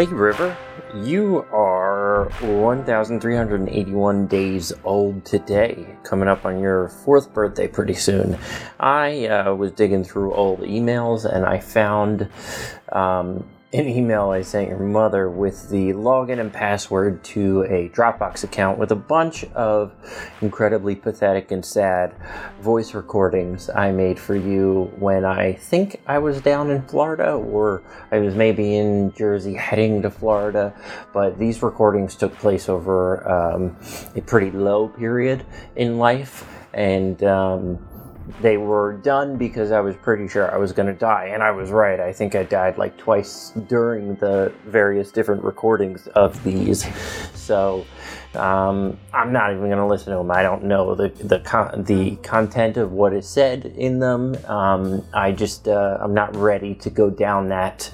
Thank you, River. You are 1,381 days old today, coming up on your 4th birthday pretty soon. I was digging through old emails, and I found an email I sent your mother with the login and password to a Dropbox account with a bunch of incredibly pathetic and sad voice recordings I made for you when I think I was down in Florida, or I was maybe in Jersey heading to Florida, but these recordings took place over a pretty low period in life, and they were done because I was pretty sure I was going to die, and I was right. I think I died like twice during the various different recordings of these. So I'm not even going to listen to them. I don't know the content of what is said in them. I just I'm not ready to go down that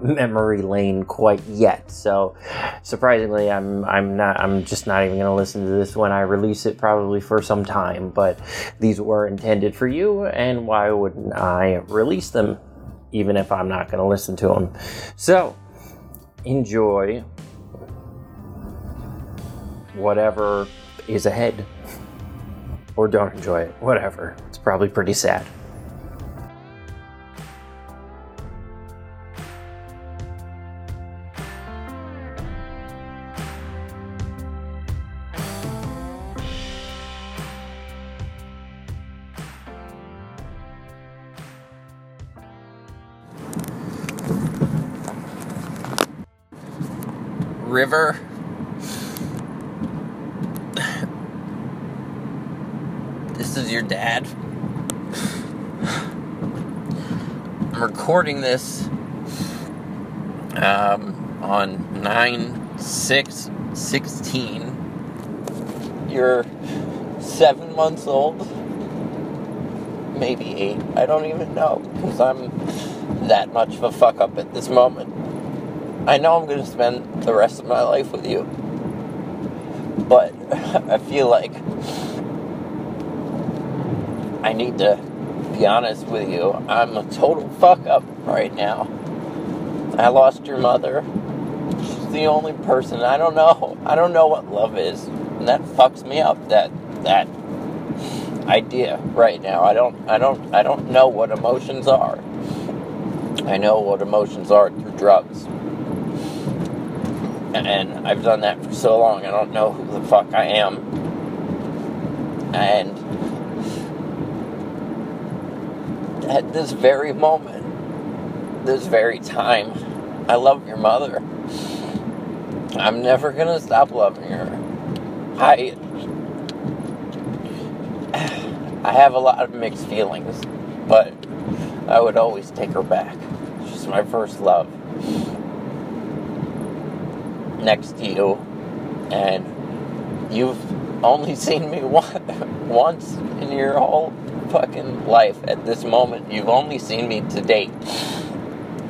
memory lane quite yet. So surprisingly, I'm just not even going to listen to this when I release it, probably for some time. But these were intended for you, and why wouldn't I release them, even if I'm not going to listen to them? So enjoy whatever is ahead, or don't enjoy it, whatever. It's probably pretty sad. River. This is your dad. I'm recording this on 9/6/16. You're 7 months old, maybe 8. I don't even know, because I'm that much of a fuck up at this moment. I know I'm going to spend the rest of my life with you, but I feel like I need to be honest with you. I'm a total fuck up right now. I lost your mother. She's the only person. I don't know what love is, and that fucks me up, that idea right now. I don't know what emotions are. I know what emotions are through drugs. And I've done that for so long, I don't know who the fuck I am. And at this very moment, this very time, I love your mother. I'm never gonna stop loving her. I have a lot of mixed feelings, but I would always take her back. She's my first love. Next to you, and you've only seen me once in your whole fucking life. At this moment, you've only seen me to date,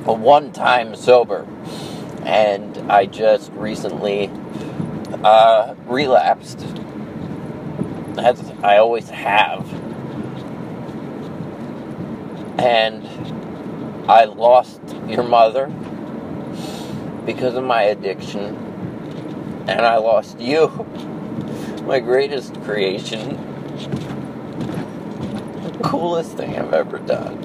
but one time sober, and I just recently relapsed, as I always have, and I lost your mother because of my addiction, and I lost you, my greatest creation, the coolest thing I've ever done,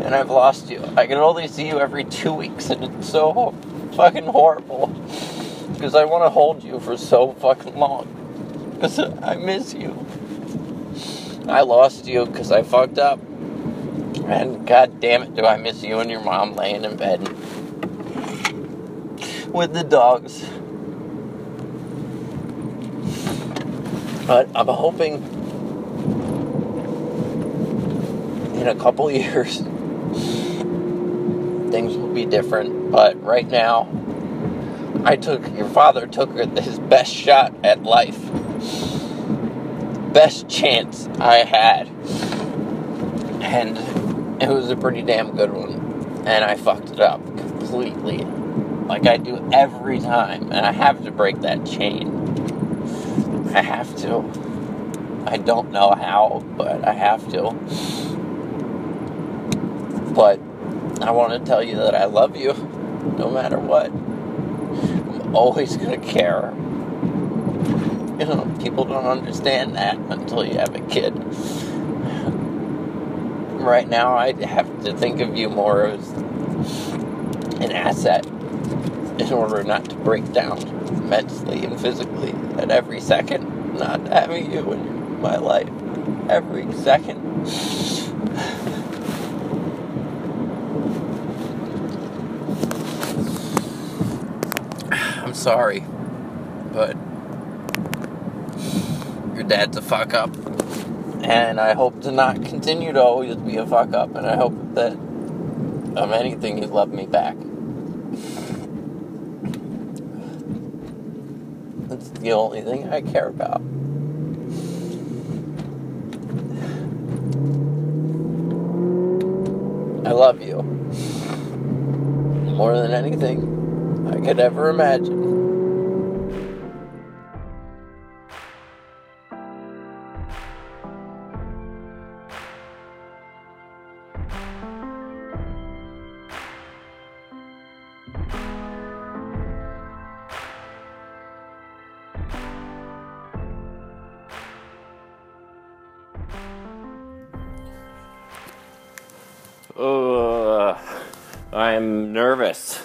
and I've lost you. I can only see you every 2 weeks, and it's so fucking horrible, because I want to hold you for so fucking long, because I miss you. I lost you because I fucked up, and god damn it, do I miss you and your mom laying in bed with the dogs. But I'm hoping in a couple years things will be different, but right now your father took his best shot at life. Best chance I had. And it was a pretty damn good one. And I fucked it up completely, like I do every time, and I have to break that chain. I have to. I don't know how, but I have to. But I want to tell you that I love you, no matter what. I'm always going to care. You know, people don't understand that until you have a kid. Right now, I have to think of you more as an asset in order not to break down mentally and physically at every second. Not having you in my life every second. I'm sorry, but your dad's a fuck up, and I hope to not continue to always be a fuck up, and I hope that of anything you love me back. That's the only thing I care about. I love you. More than anything I could ever imagine. I'm nervous.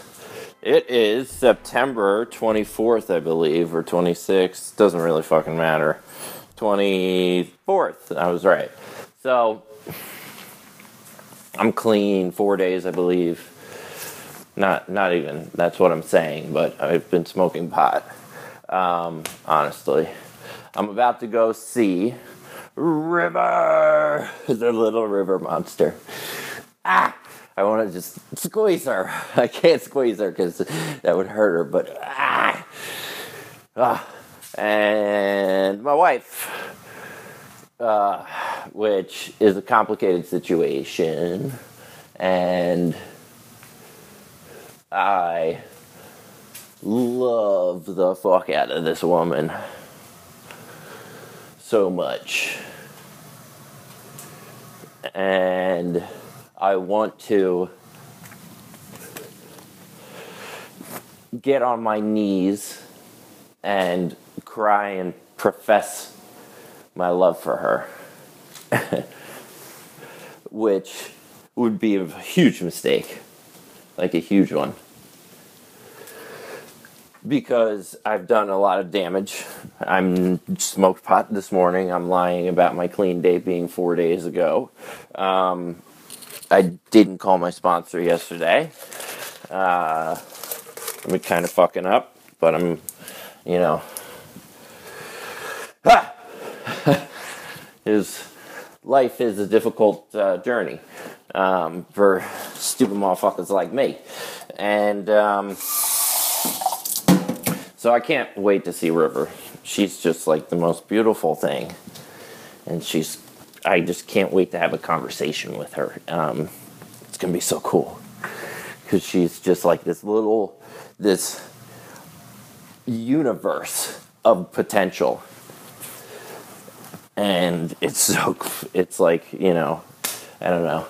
It is September 24th, I believe, or 26th. Doesn't really fucking matter. 24th. I was right. So, I'm clean 4 days, I believe. Not even. That's what I'm saying, but I've been smoking pot. Honestly. I'm about to go see River, the little river monster. Ah! I want to just squeeze her. I can't squeeze her because that would hurt her, but and my wife, which is a complicated situation, and I love the fuck out of this woman so much, and I want to get on my knees and cry and profess my love for her, which would be a huge mistake, like a huge one, because I've done a lot of damage. I smoked pot this morning. I'm lying about my clean day being 4 days ago. I didn't call my sponsor yesterday. I've been kind of fucking up, but I'm, you know. His life is a difficult journey for stupid motherfuckers like me. And so I can't wait to see River. She's just like the most beautiful thing. And she's, I just can't wait to have a conversation with her. It's going to be so cool. Because she's just like this universe of potential. And it's like, you know, I don't know.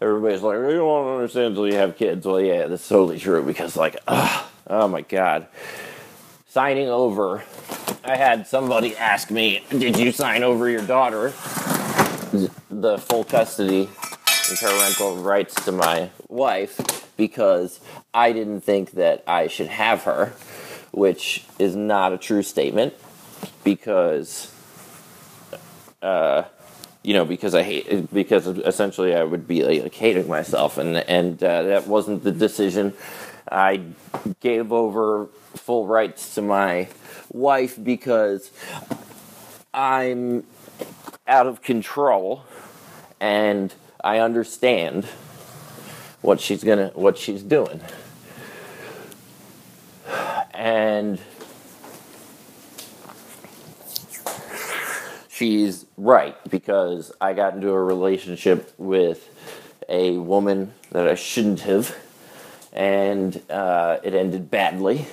Everybody's like, you don't understand until you have kids. Well, yeah, that's totally true. Because like, oh my God. Signing over. I had somebody ask me, did you sign over your daughter? The full custody and parental rights to my wife because I didn't think that I should have her, which is not a true statement because, you know, because I hate, because essentially I would be like hating myself, and that wasn't the decision. I gave over full rights to my wife because I'm out of control, and I understand what she's doing, and she's right because I got into a relationship with a woman that I shouldn't have, and it ended badly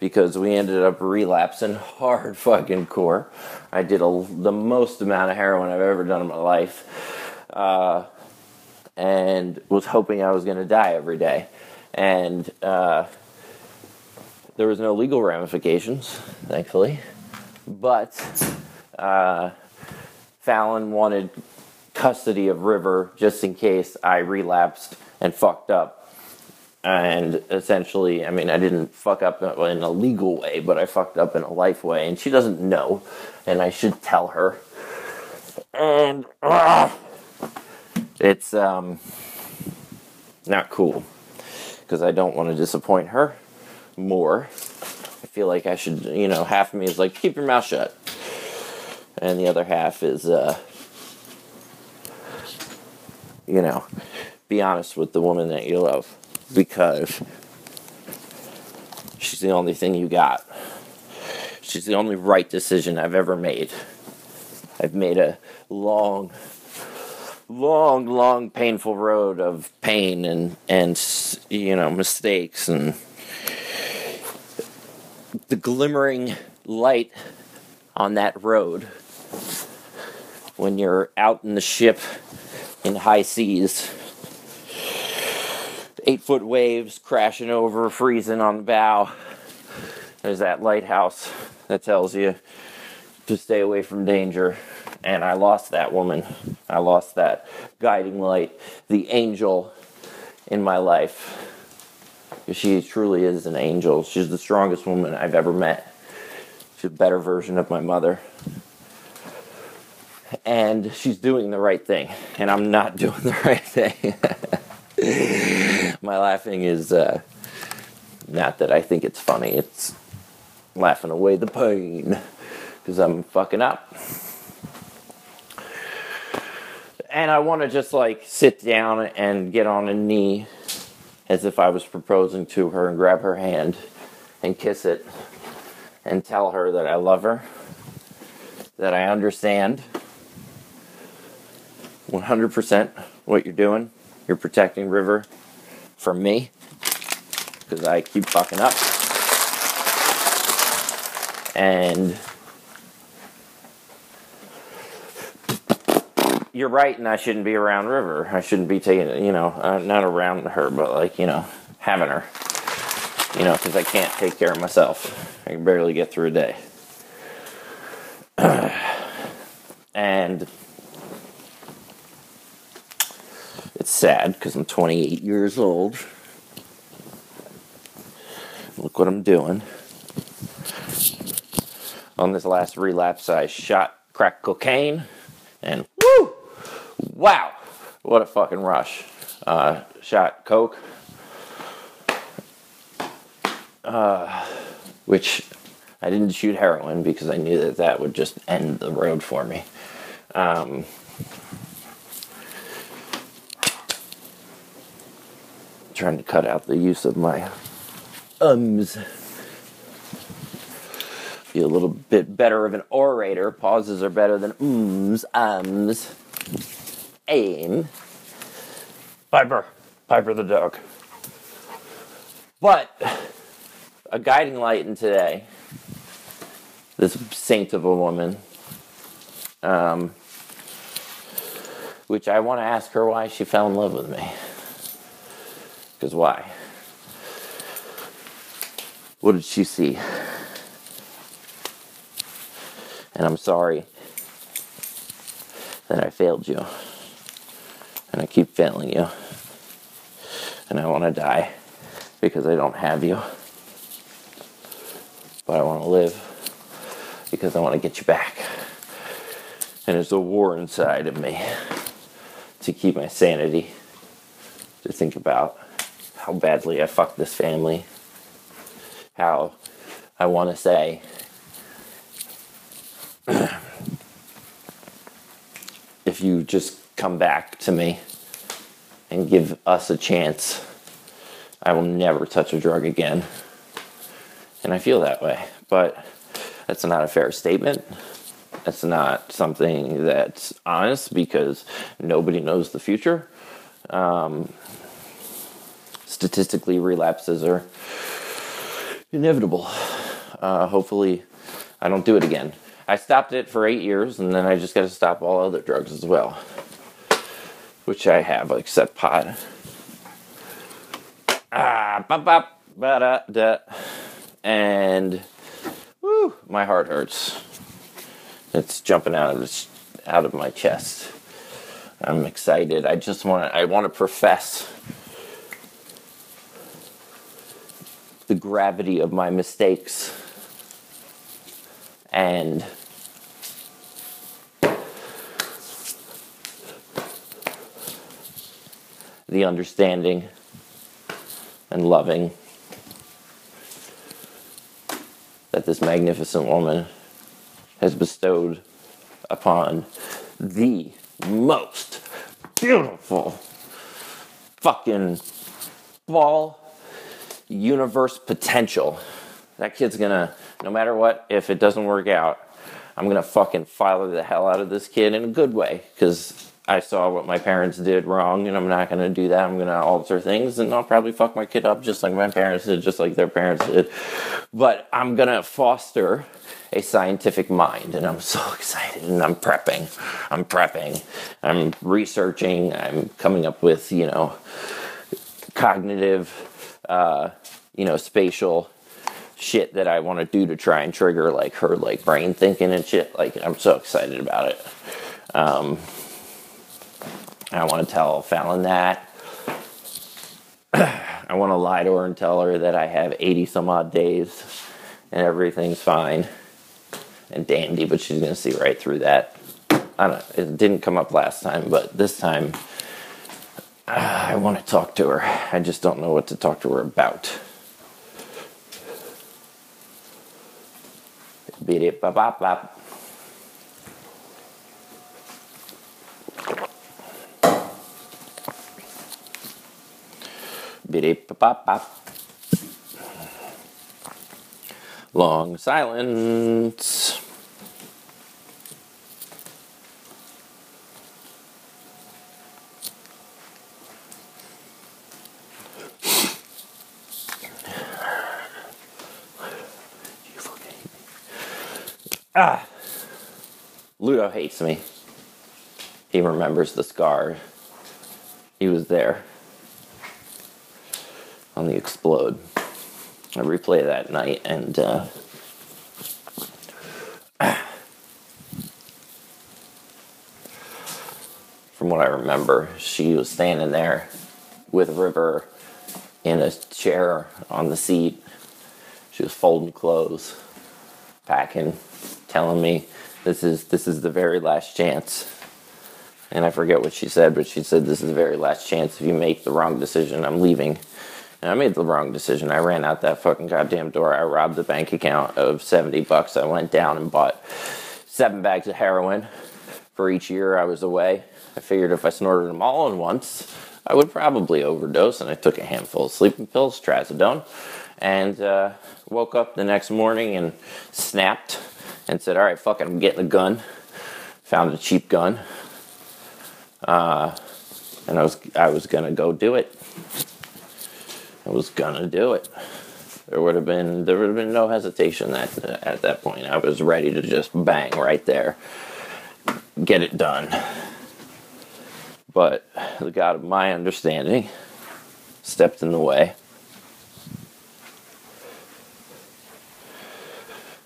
because we ended up relapsing hard fucking core. I did the most amount of heroin I've ever done in my life, and was hoping I was going to die every day. And there was no legal ramifications, thankfully. But Fallon wanted custody of River just in case I relapsed and fucked up. And essentially, I mean, I didn't fuck up in a legal way, but I fucked up in a life way. And she doesn't know, and I should tell her. And it's not cool, because I don't want to disappoint her more. I feel like I should, you know, half of me is like, keep your mouth shut. And the other half is, you know, be honest with the woman that you love, because she's the only thing you got. She's the only right decision I've ever made. I've made a long, long, long painful road of pain and you know, mistakes, and the glimmering light on that road when you're out in the ship in high seas, 8-foot waves crashing over, freezing on the bow. There's that lighthouse that tells you to stay away from danger. And I lost that woman. I lost that guiding light, the angel in my life. She truly is an angel. She's the strongest woman I've ever met. She's a better version of my mother. And she's doing the right thing. And I'm not doing the right thing. My laughing is not that I think it's funny. It's laughing away the pain, because I'm fucking up. And I want to just, like, sit down and get on a knee as if I was proposing to her and grab her hand and kiss it and tell her that I love her, that I understand 100% what you're doing. You're protecting River from me because I keep fucking up. And you're right, and I shouldn't be around River. I shouldn't be taking, you know, not around her, but, like, you know, having her. You know, because I can't take care of myself. I can barely get through a day. And it's sad, because I'm 28 years old. Look what I'm doing. On this last relapse, I shot crack cocaine, and woo! Wow, what a fucking rush. Shot coke, which I didn't shoot heroin because I knew that that would just end the road for me. Trying to cut out the use of my ums. Be a little bit better of an orator. Pauses are better than ums, ums. Aim. Piper. Piper the dog. But a guiding light in today, this saint of a woman, which I want to ask her why she fell in love with me. Because why? What did she see? And I'm sorry that I failed you. And I keep failing you. And I want to die because I don't have you. But I want to live because I want to get you back. And there's a war inside of me to keep my sanity, to think about how badly I fucked this family, how I want to say, if you just come back to me and give us a chance, I will never touch a drug again. And I feel that way. But that's not a fair statement. That's not something that's honest, because nobody knows the future. Statistically, relapses are inevitable. Hopefully, I don't do it again. I stopped it for 8 years, and then I just got to stop all other drugs as well, which I have, except pot. And woo, my heart hurts. It's jumping out of my chest. I'm excited. I want to profess the gravity of my mistakes and the understanding and loving that this magnificent woman has bestowed upon the most beautiful fucking fall universe potential. That kid's gonna, no matter what, if it doesn't work out, I'm gonna fucking follow the hell out of this kid in a good way, because I saw what my parents did wrong, and I'm not gonna do that. I'm gonna alter things, and I'll probably fuck my kid up just like my parents did, just like their parents did. But I'm gonna foster a scientific mind, and I'm so excited, and I'm prepping, I'm researching, I'm coming up with, cognitive, spatial shit that I want to do to try and trigger, her, brain thinking and shit. I'm so excited about it. I want to tell Fallon that. I want to lie to her and tell her that I have 80 some odd days and everything's fine and dandy, but she's going to see right through that. I don't know. It didn't come up last time, but this time I want to talk to her. I just don't know what to talk to her about. Beep-bop-bop-bop. Beep-bop-bop. Long silence. Ah, Ludo hates me. He remembers the scar. He was there on the explode. I replay that night, and from what I remember, she was standing there with River in a chair on the seat. She was folding clothes, packing, telling me this is the very last chance. And I forget what she said, but she said, "This is the very last chance. If you make the wrong decision, I'm leaving." And I made the wrong decision. I ran out that fucking goddamn door. I robbed the bank account of $70. I went down and bought 7 bags of heroin for each year I was away. I figured if I snorted them all in once, I would probably overdose, and I took a handful of sleeping pills, trazodone, and woke up the next morning and snapped and said, all right, fuck it, I'm getting a gun. Found a cheap gun. And I was going to go do it. I was gonna do it. There would have been no hesitation at that point. I was ready to just bang right there, get it done. But the God of my understanding stepped in the way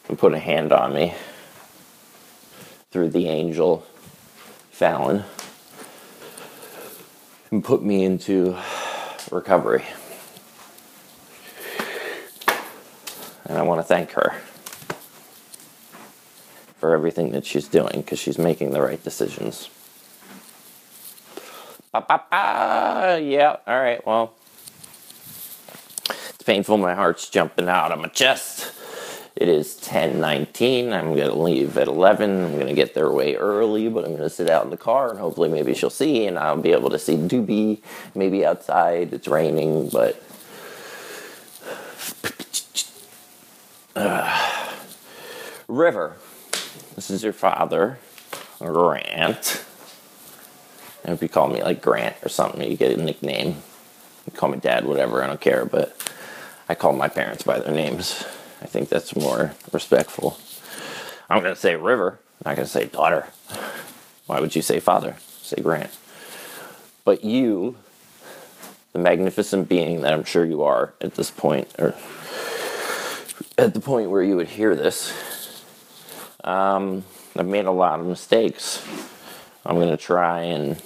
and put a hand on me through the angel Fallon and put me into recovery. And I want to thank her for everything that she's doing, because she's making the right decisions. Yeah, all right, well, it's painful. My heart's jumping out of my chest. It is 10:19. I'm going to leave at 11. I'm going to get there way early, but I'm going to sit out in the car, and hopefully maybe she'll see, and I'll be able to see Duby, maybe outside. It's raining, but... River, this is your father, Grant. And if you call me Grant or something, you get a nickname. You call me Dad, whatever, I don't care, but I call my parents by their names. I think that's more respectful. I'm going to say River, I'm not going to say daughter. Why would you say father? Say Grant. But you, the magnificent being that I'm sure you are at this point, or at the point where you would hear this, I've made a lot of mistakes. I'm going to try and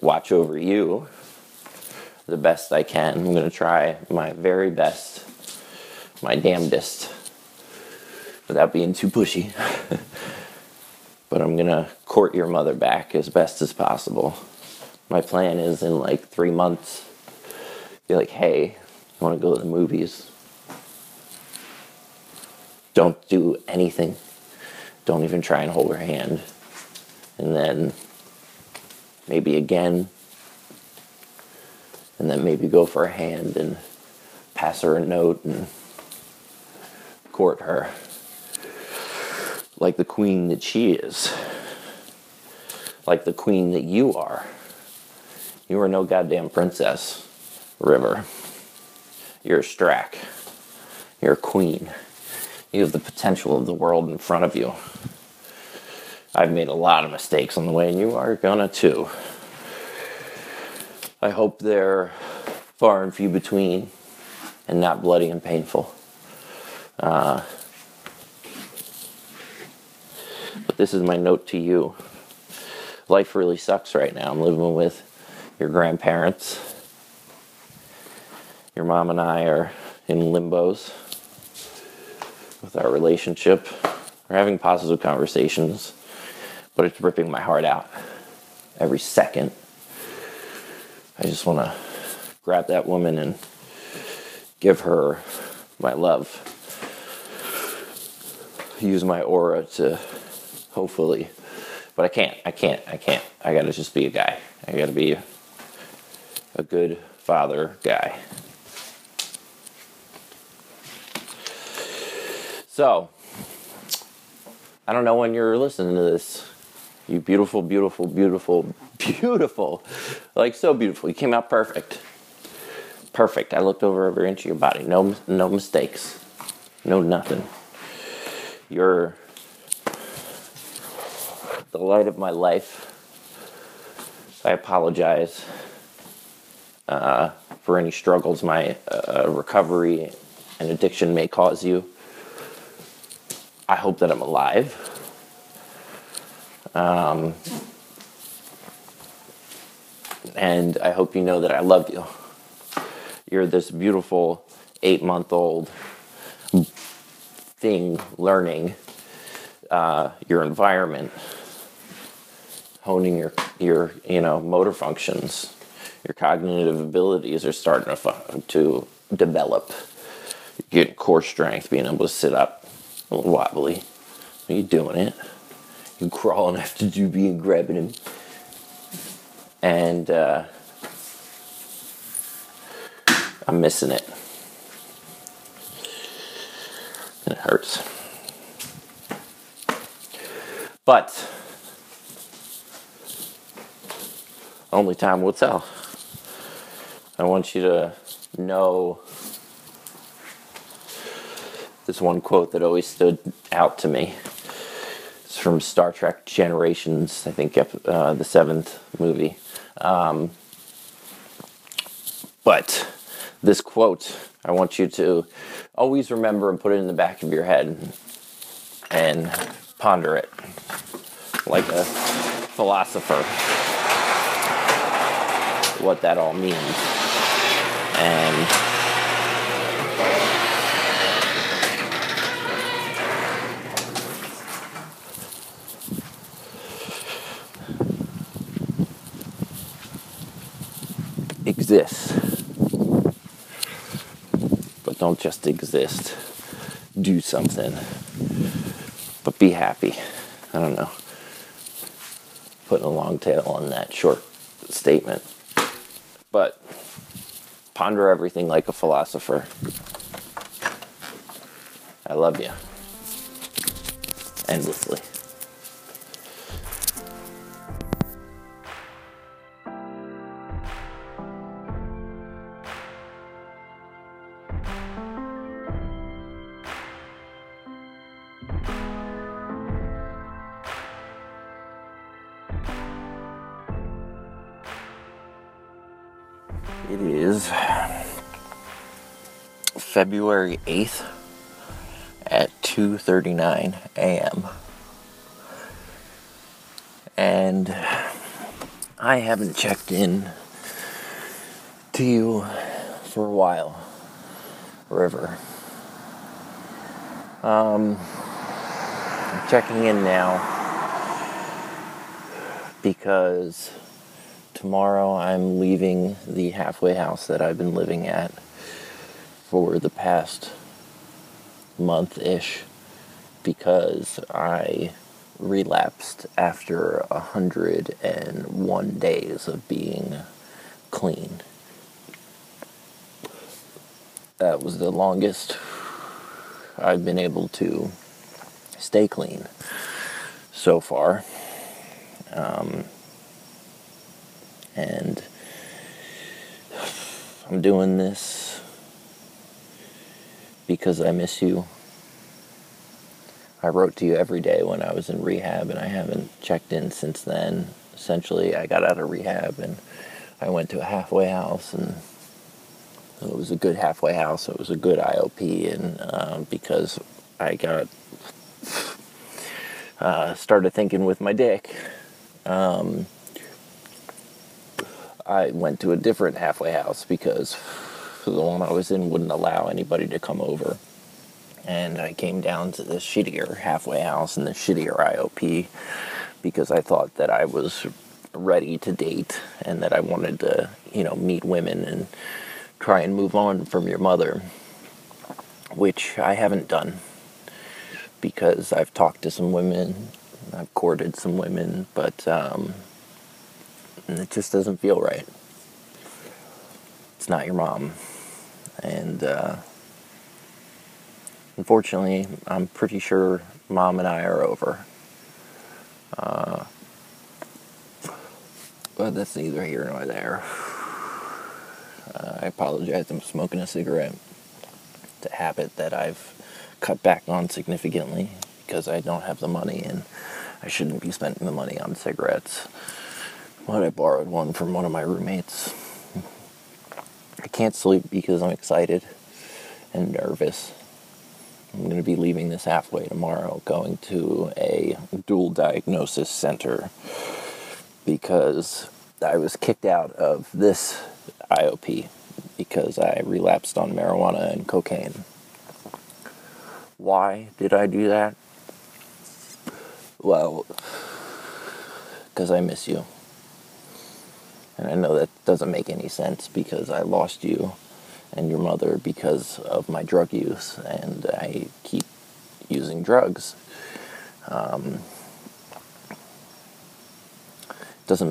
watch over you the best I can. I'm going to try my very best, my damnedest, without being too pushy. But I'm going to court your mother back as best as possible. My plan is in like 3 months, be like, hey, you want to go to the movies? Don't do anything. Don't even try and hold her hand. And then maybe again. And then maybe go for a hand and pass her a note and court her. Like the queen that she is. Like the queen that you are. You are no goddamn princess, River. You're a Strack. You're a queen. You have the potential of the world in front of you. I've made a lot of mistakes on the way, and you are gonna too. I hope they're far and few between and not bloody and painful. But this is my note to you. Life really sucks right now. I'm living with your grandparents. Your mom and I are in limbos with our relationship. We're having positive conversations, but it's ripping my heart out every second. I just want to grab that woman and give her my love. Use my aura to hopefully, but I can't. I gotta just be a guy. I gotta be a good father guy. So, I don't know when you're listening to this. You beautiful, beautiful, beautiful, beautiful. Like, so beautiful. You came out perfect. Perfect. I looked over every inch of your body. No mistakes. No nothing. You're the light of my life. I apologize for any struggles my recovery and addiction may cause you. I hope that I'm alive. And I hope you know that I love you. You're this beautiful 8-month-old thing learning your environment, honing your motor functions. Your cognitive abilities are starting to develop. You're getting core strength, being able to sit up a little wobbly. You're doing it. You're crawling after Duby and grabbing him. And I'm missing it. And it hurts. But only time will tell. I want you to know this one quote that always stood out to me. It's from Star Trek Generations, I think, the 7th movie. But this quote, I want you to always remember and put it in the back of your head and ponder it like a philosopher, what that all means. And exist. But don't just exist. Do something. But be happy. I don't know. Putting a long tail on that short statement. But ponder everything like a philosopher. I love you. Endlessly. It is February 8th at 2:39 a.m. and I haven't checked in to you for a while, River. I'm checking in now because tomorrow I'm leaving the halfway house that I've been living at for the past month-ish because I relapsed after 101 days of being clean. That was the longest I've been able to stay clean so far. And I'm doing this because I miss you. I wrote to you every day when I was in rehab, and I haven't checked in since then. Essentially, I got out of rehab, and I went to a halfway house, and it was a good halfway house. It was a good IOP, and because I got started thinking with my dick, I went to a different halfway house because the one I was in wouldn't allow anybody to come over. And I came down to the shittier halfway house and the shittier IOP because I thought that I was ready to date and that I wanted to, meet women and try and move on from your mother, which I haven't done because I've talked to some women, I've courted some women, but it just doesn't feel right. It's not your mom. And unfortunately, I'm pretty sure Mom and I are over. But that's neither here nor there. I apologize, I'm smoking a cigarette. It's a habit that I've cut back on significantly because I don't have the money and I shouldn't be spending the money on cigarettes. But I borrowed one from one of my roommates. I can't sleep because I'm excited and nervous. I'm going to be leaving this halfway tomorrow, going to a dual diagnosis center because I was kicked out of this IOP because I relapsed on marijuana and cocaine. Why did I do that? Well, because I miss you. And I know that doesn't make any sense because I lost you and your mother because of my drug use, and I keep using drugs. Doesn't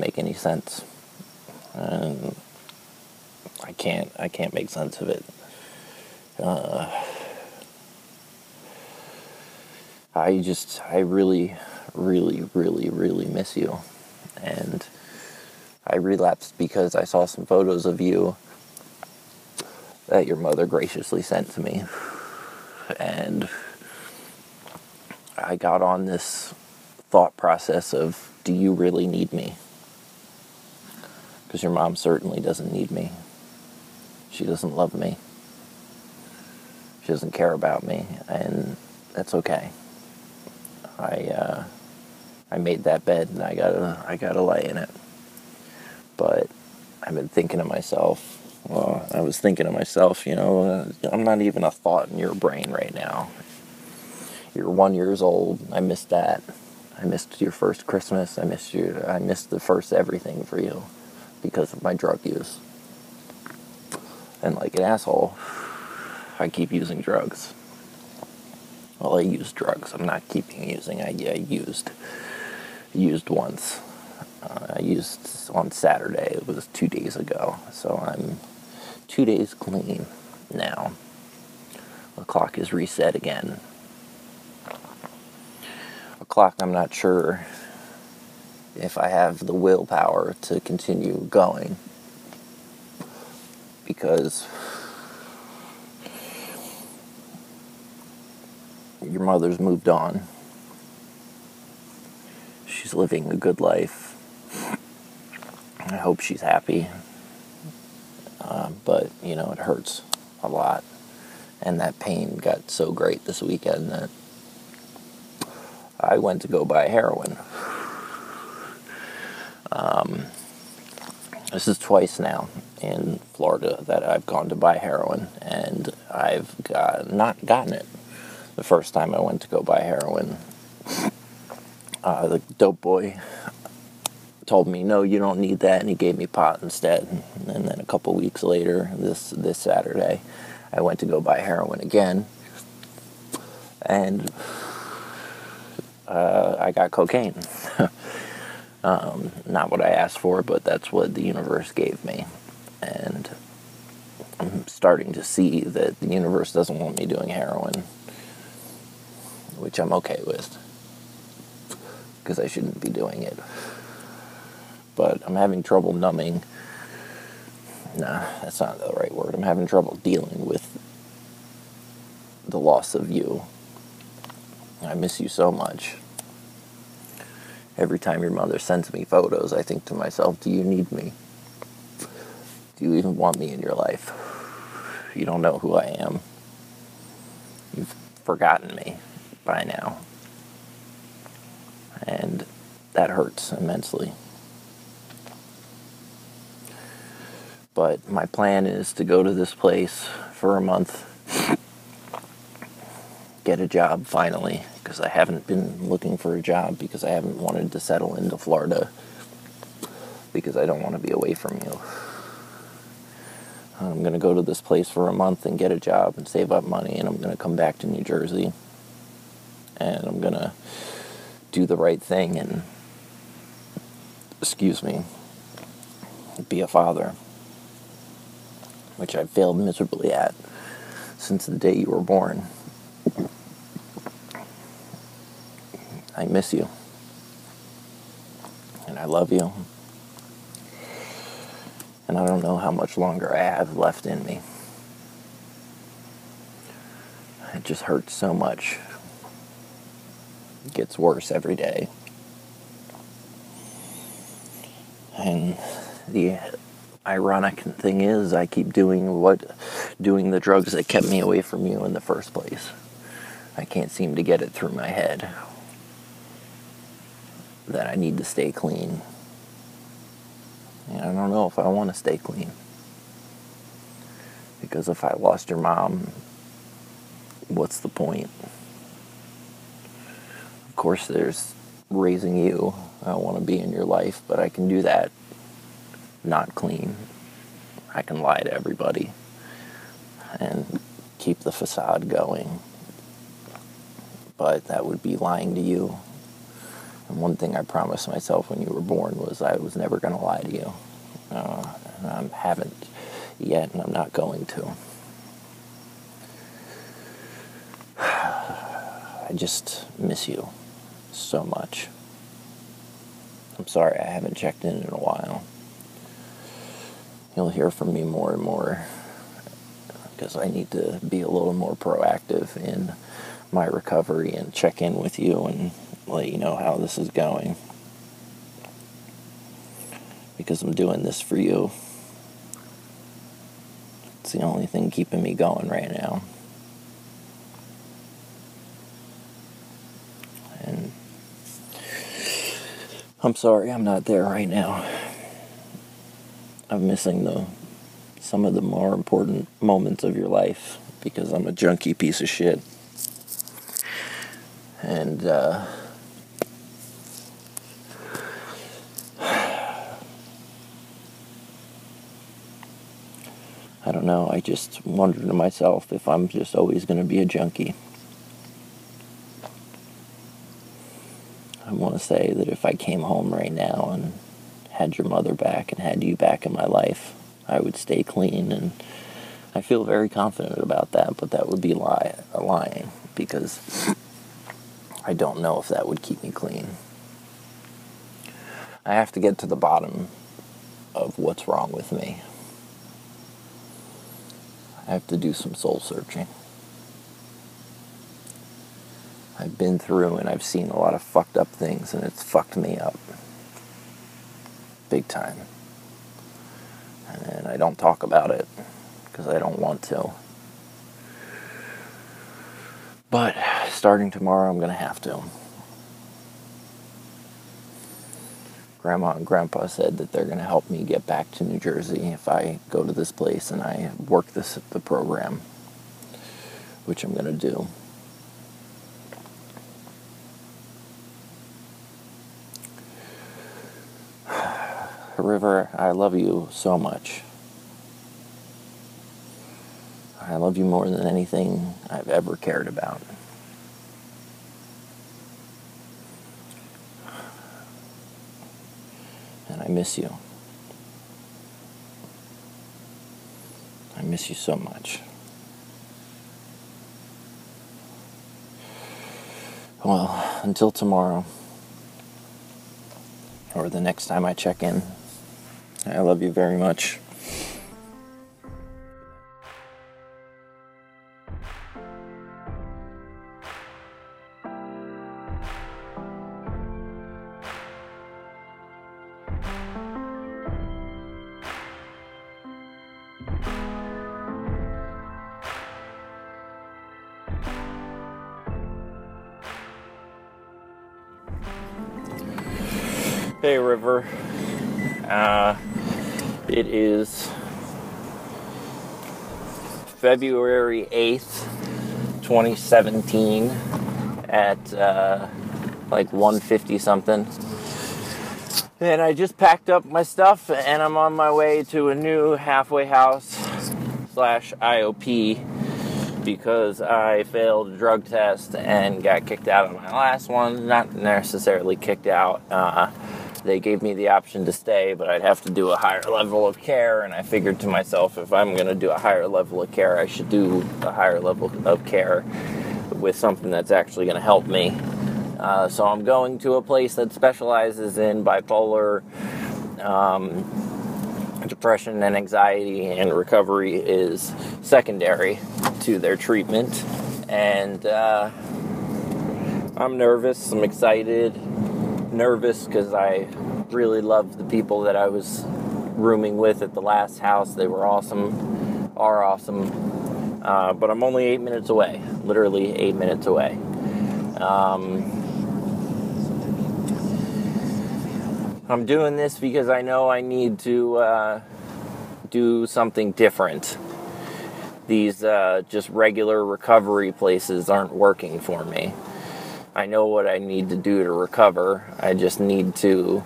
make any sense. And I can't make sense of it. I really, really, really, really miss you. And I relapsed because I saw some photos of you that your mother graciously sent to me. And I got on this thought process of, do you really need me? Because your mom certainly doesn't need me. She doesn't love me. She doesn't care about me. And that's okay. I made that bed and I gotta lay in it. But I've been thinking to myself, I'm not even a thought in your brain right now. You're 1 year old. I missed that. I missed your first Christmas. I missed the first everything for you because of my drug use. And like an asshole, I keep using drugs. Well, I use drugs. I'm not keeping using. I used once. I used on Saturday. It was 2 days ago. So I'm 2 days clean now. The clock is reset again. A clock I'm not sure if I have the willpower to continue going. Because your mother's moved on. She's living a good life. I hope she's happy. But, you know, it hurts a lot. And that pain got so great this weekend that I went to go buy heroin. This is twice now in Florida that I've gone to buy heroin, and I've not gotten it. The first time I went to go buy heroin, the dope boy told me, no, you don't need that, and he gave me pot instead. And then a couple weeks later, this Saturday, I went to go buy heroin again, and I got cocaine. Not what I asked for, but that's what the universe gave me. And I'm starting to see that the universe doesn't want me doing heroin, which I'm okay with, because I shouldn't be doing it. But I'm having trouble numbing. Nah, that's not the right word. I'm having trouble dealing with the loss of you. I miss you so much. Every time your mother sends me photos, I think to myself, do you need me? Do you even want me in your life? You don't know who I am. You've forgotten me by now. And that hurts immensely. But my plan is to go to this place for a month, get a job finally, because I haven't been looking for a job, because I haven't wanted to settle into Florida, because I don't want to be away from you. I'm going to go to this place for a month and get a job and save up money, and I'm going to come back to New Jersey, and I'm going to do the right thing and, excuse me, be a father, which I've failed miserably at since the day you were born. I miss you. And I love you. And I don't know how much longer I have left in me. It just hurts so much. It gets worse every day. And the ironic thing is, I keep doing the drugs that kept me away from you in the first place. I can't seem to get it through my head that I need to stay clean. And I don't know if I want to stay clean, because if I lost your mom, what's the point? Of course, there's raising you. I want to be in your life, but I can do that not clean. I can lie to everybody and keep the facade going, but that would be lying to you. And one thing I promised myself when you were born was I was never going to lie to you, and I haven't yet, and I'm not going to. I just miss you so much. I'm sorry I haven't checked in a while. You'll hear from me more and more, because I need to be a little more proactive in my recovery and check in with you and let you know how this is going, because I'm doing this for you. It's the only thing keeping me going right now. And I'm sorry I'm not there right now. I'm missing some of the more important moments of your life, because I'm a junky piece of shit. And I don't know, I just wonder to myself if I'm just always going to be a junkie. I want to say that if I came home right now and had your mother back and had you back in my life, I would stay clean, and I feel very confident about that, but that would be lying, because I don't know if that would keep me clean. I have to get to the bottom of what's wrong with me. I have to do some soul searching. I've been through and I've seen a lot of fucked up things, and it's fucked me up. Big time. And I don't talk about it because I don't want to. But starting tomorrow, I'm going to have to. Grandma and Grandpa said that they're going to help me get back to New Jersey if I go to this place and I work the program, which I'm going to do. River, I love you so much. I love you more than anything I've ever cared about. And I miss you. I miss you so much. Well, until tomorrow, or the next time I check in, I love you very much. Hey River, it is February 8th, 2017 at like 1:50 something, and I just packed up my stuff and I'm on my way to a new halfway house / IOP because I failed a drug test and got kicked out of my last one. Not necessarily kicked out, they gave me the option to stay, but I'd have to do a higher level of care, and I figured to myself, if I'm going to do a higher level of care, I should do a higher level of care with something that's actually going to help me. So I'm going to a place that specializes in bipolar, depression and anxiety, and recovery is secondary to their treatment. And I'm nervous, I'm excited. Nervous because I really loved the people that I was rooming with at the last house. They were awesome, are awesome, but I'm only 8 minutes away, literally 8 minutes away. I'm doing this because I know I need to do something different. These just regular recovery places aren't working for me. I know what I need to do to recover. I just need to...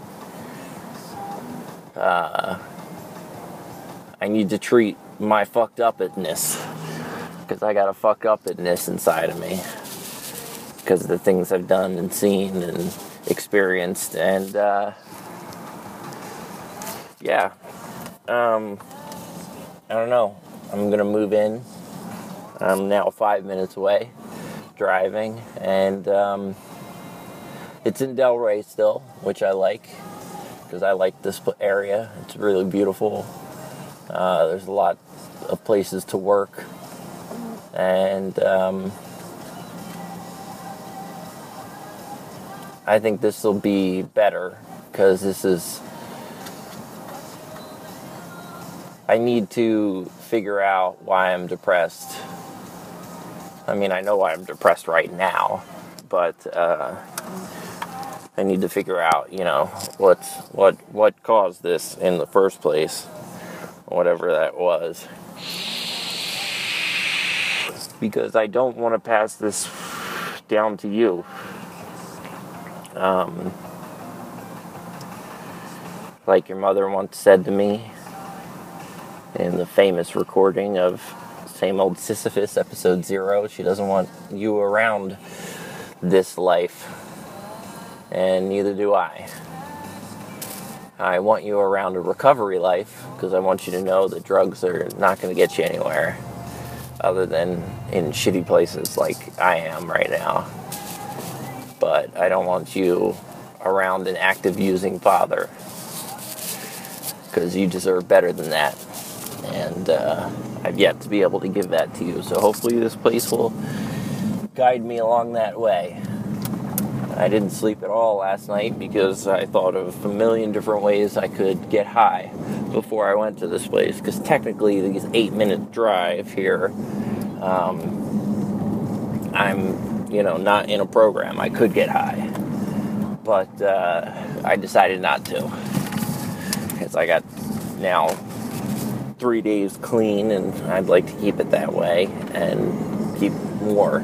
I need to treat my fucked up-ness. Because I got a fucked up-ness inside of me. Because of the things I've done and seen and experienced. And, yeah. I don't know. I'm going to move in. I'm now 5 minutes away. Driving, and it's in Delray still, which I like because I like this area. It's really beautiful. There's a lot of places to work, and I think this will be better because this is... I need to figure out why I'm depressed. I mean, I know why I'm depressed right now, but I need to figure out, you know, what caused this in the first place, whatever that was. Because I don't want to pass this down to you. Like your mother once said to me in the famous recording of Same Old Sisyphus, episode 0. She doesn't want you around this life. And neither do I. I want you around a recovery life, because I want you to know that drugs are not going to get you anywhere other than in shitty places like I am right now. But I don't want you around an active using father, because you deserve better than that. And, I've yet to be able to give that to you, so hopefully this place will guide me along that way. I didn't sleep at all last night because I thought of a million different ways I could get high. before I went to this place, because technically these 8-minute drive here, I'm, not in a program. I could get high, but I decided not to, because I got now 3 days clean, and I'd like to keep it that way and keep more.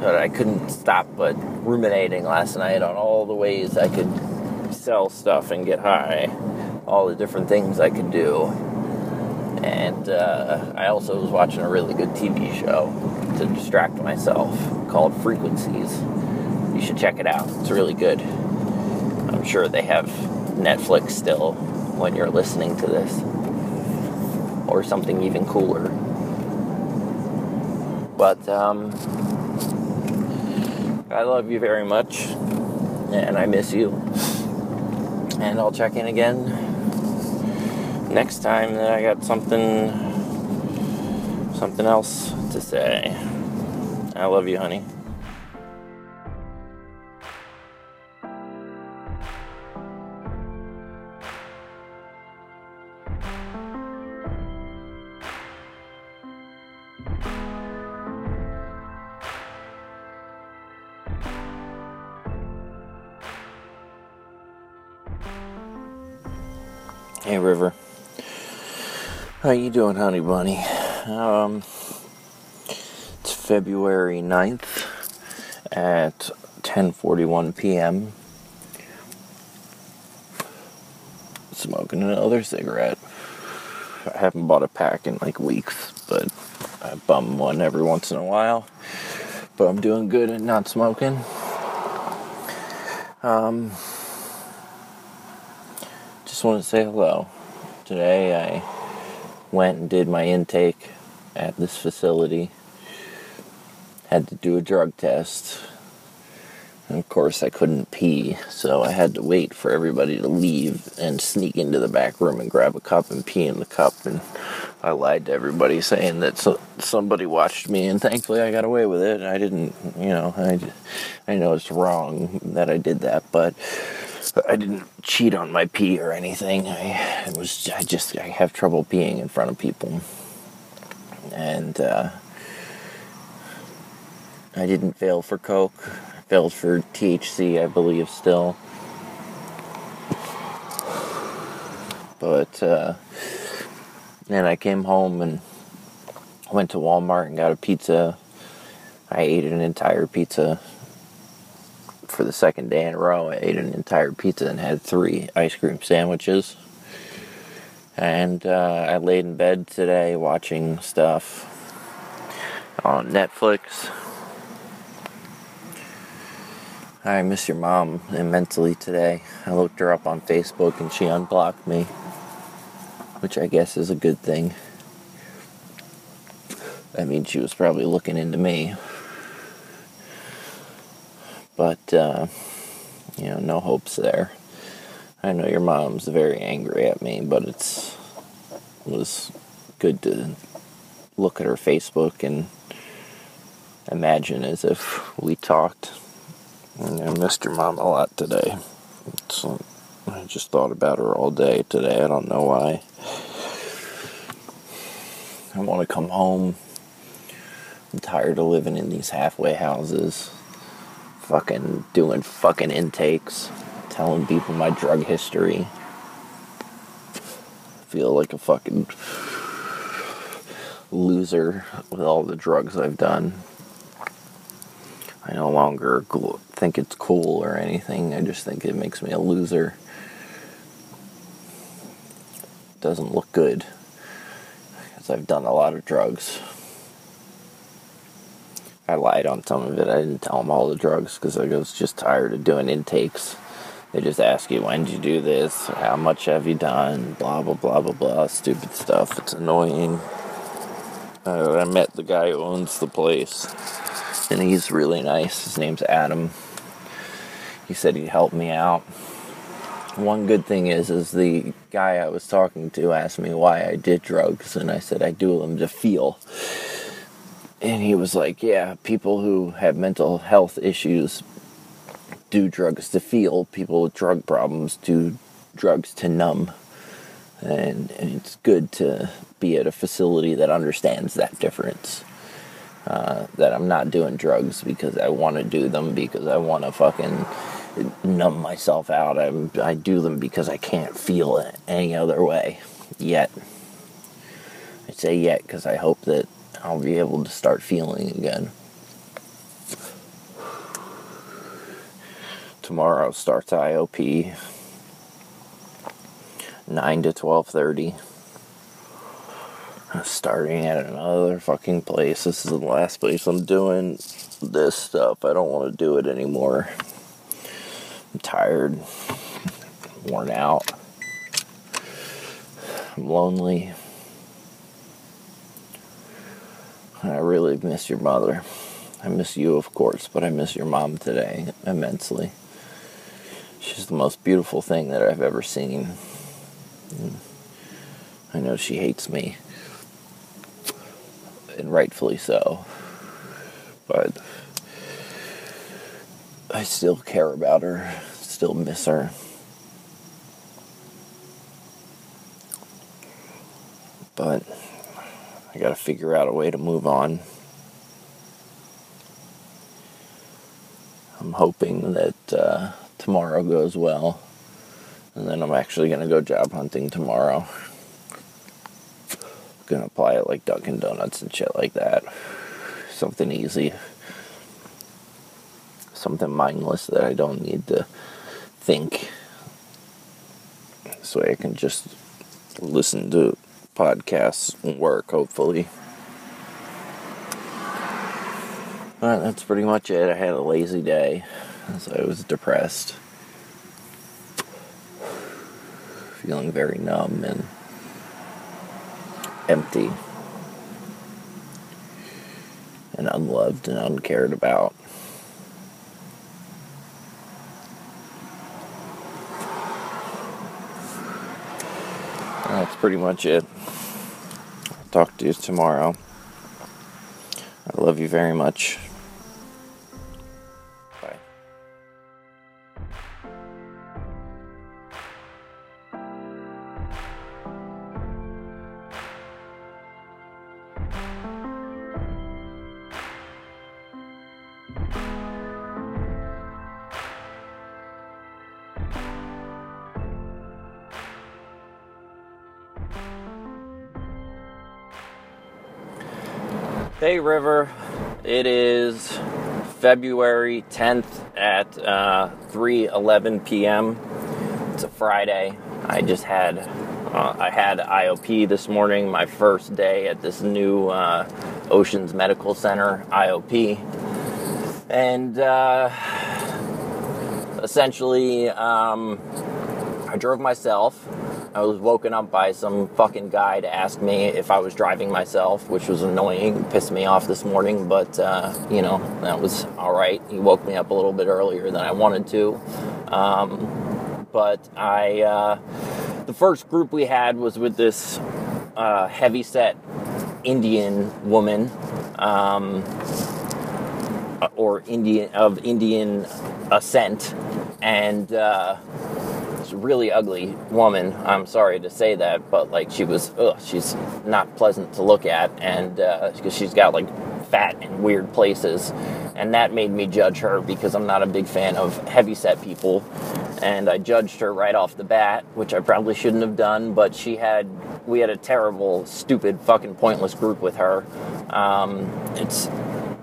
But I couldn't stop but ruminating last night on all the ways I could sell stuff and get high, all the different things I could do. And I also was watching a really good TV show to distract myself called Frequencies. You should check it out. It's really good. I'm sure they have Netflix still when you're listening to this, or something even cooler. But I love you very much, and I miss you, and I'll check in again next time that I got something else to say. I love you, honey. Hey, River. How you doing, honey bunny? It's February 9th at 10:41 p.m. Smoking another cigarette. I haven't bought a pack in, weeks, but I bum one every once in a while. But I'm doing good at not smoking. Just want to say hello. Today I went and did my intake at this facility. Had to do a drug test. And of course I couldn't pee, so I had to wait for everybody to leave and sneak into the back room and grab a cup and pee in the cup. And I lied to everybody saying that somebody watched me, and thankfully I got away with it. I didn't, I know it's wrong that I did that, but I didn't cheat on my pee or anything. I have trouble peeing in front of people, and I didn't fail for coke. I failed for THC, I believe, still. But then I came home and went to Walmart and got a pizza. I ate an entire pizza. For the second day in a row, I ate an entire pizza and had 3 ice cream sandwiches. And I laid in bed today watching stuff on Netflix. I miss your mom immensely today. I looked her up on Facebook and she unblocked me, which I guess is a good thing. I mean, she was probably looking into me. But, no hopes there. I know your mom's very angry at me, but it was good to look at her Facebook and imagine as if we talked. And I missed your mom a lot today. So I just thought about her all day today. I don't know why. I want to come home. I'm tired of living in these halfway houses. Doing intakes, telling people my drug history. Feel like a fucking loser with all the drugs I've done. I no longer think it's cool or anything. I just think it makes me a loser. Doesn't look good, because I've done a lot of drugs. I lied on some of it. I didn't tell them all the drugs because I was just tired of doing intakes. They just ask you, when did you do this? How much have you done? Blah, blah, blah, blah, blah. Stupid stuff. It's annoying. I met the guy who owns the place, and he's really nice. His name's Adam. He said he'd help me out. One good thing is the guy I was talking to asked me why I did drugs, and I said I do them to feel. And he was like, yeah, people who have mental health issues do drugs to feel. People with drug problems do drugs to numb. And it's good to be at a facility that understands that difference. That I'm not doing drugs because I want to do them, because I want to fucking numb myself out. I do them because I can't feel it any other way yet. I say yet because I hope that I'll be able to start feeling again. Tomorrow starts IOP, 9 to 12:30. I'm starting at another fucking place. This is the last place I'm doing this stuff. I don't want to do it anymore. I'm tired, worn out, I'm lonely. I really miss your mother. I miss you, of course, but I miss your mom today immensely. She's the most beautiful thing that I've ever seen. I know she hates me. And rightfully so, but I still care about her, still miss her. But I gotta figure out a way to move on. I'm hoping that tomorrow goes well, and then I'm actually gonna go job hunting tomorrow. Gonna apply it like Dunkin' Donuts and shit like that. Something easy. Something mindless that I don't need to think. This way I can just listen to podcasts and work, hopefully. Alright, that's pretty much it. I had a lazy day, so I was depressed. Feeling very numb and empty and unloved and uncared about. That's pretty much it. I'll talk to you tomorrow. I love you very much. Hey River, it is February 10th at 3:11 p.m. It's a Friday. I just had I had IOP this morning, my first day at this new Oceans Medical Center IOP, and essentially I drove myself. I was woken up by some fucking guy to ask me if I was driving myself, which was annoying. It pissed me off this morning, but, you know, that was all right. He woke me up a little bit earlier than I wanted to. But I, the first group we had was with this heavyset Indian woman, or Indian, of Indian ascent, and, really ugly woman. I'm sorry to say that, but like she was, she's not pleasant to look at, and because she's got like fat and weird places, and that made me judge her because I'm not a big fan of heavyset people, and I judged her right off the bat, which I probably shouldn't have done. But she had, we had a terrible, stupid, fucking pointless group with her. It's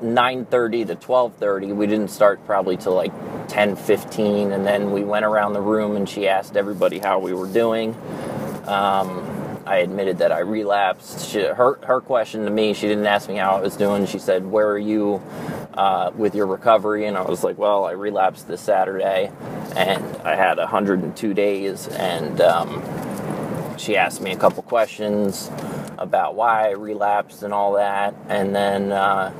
9:30 to 12:30. We didn't start probably till like 10:15, and then we went around the room and she asked everybody how we were doing. I admitted that I relapsed. Her question to me, she didn't ask me how I was doing. She said, where are you with your recovery? And I was like, well, I relapsed this Saturday and I had 102 days. And she asked me a couple questions about why I relapsed and all that. And then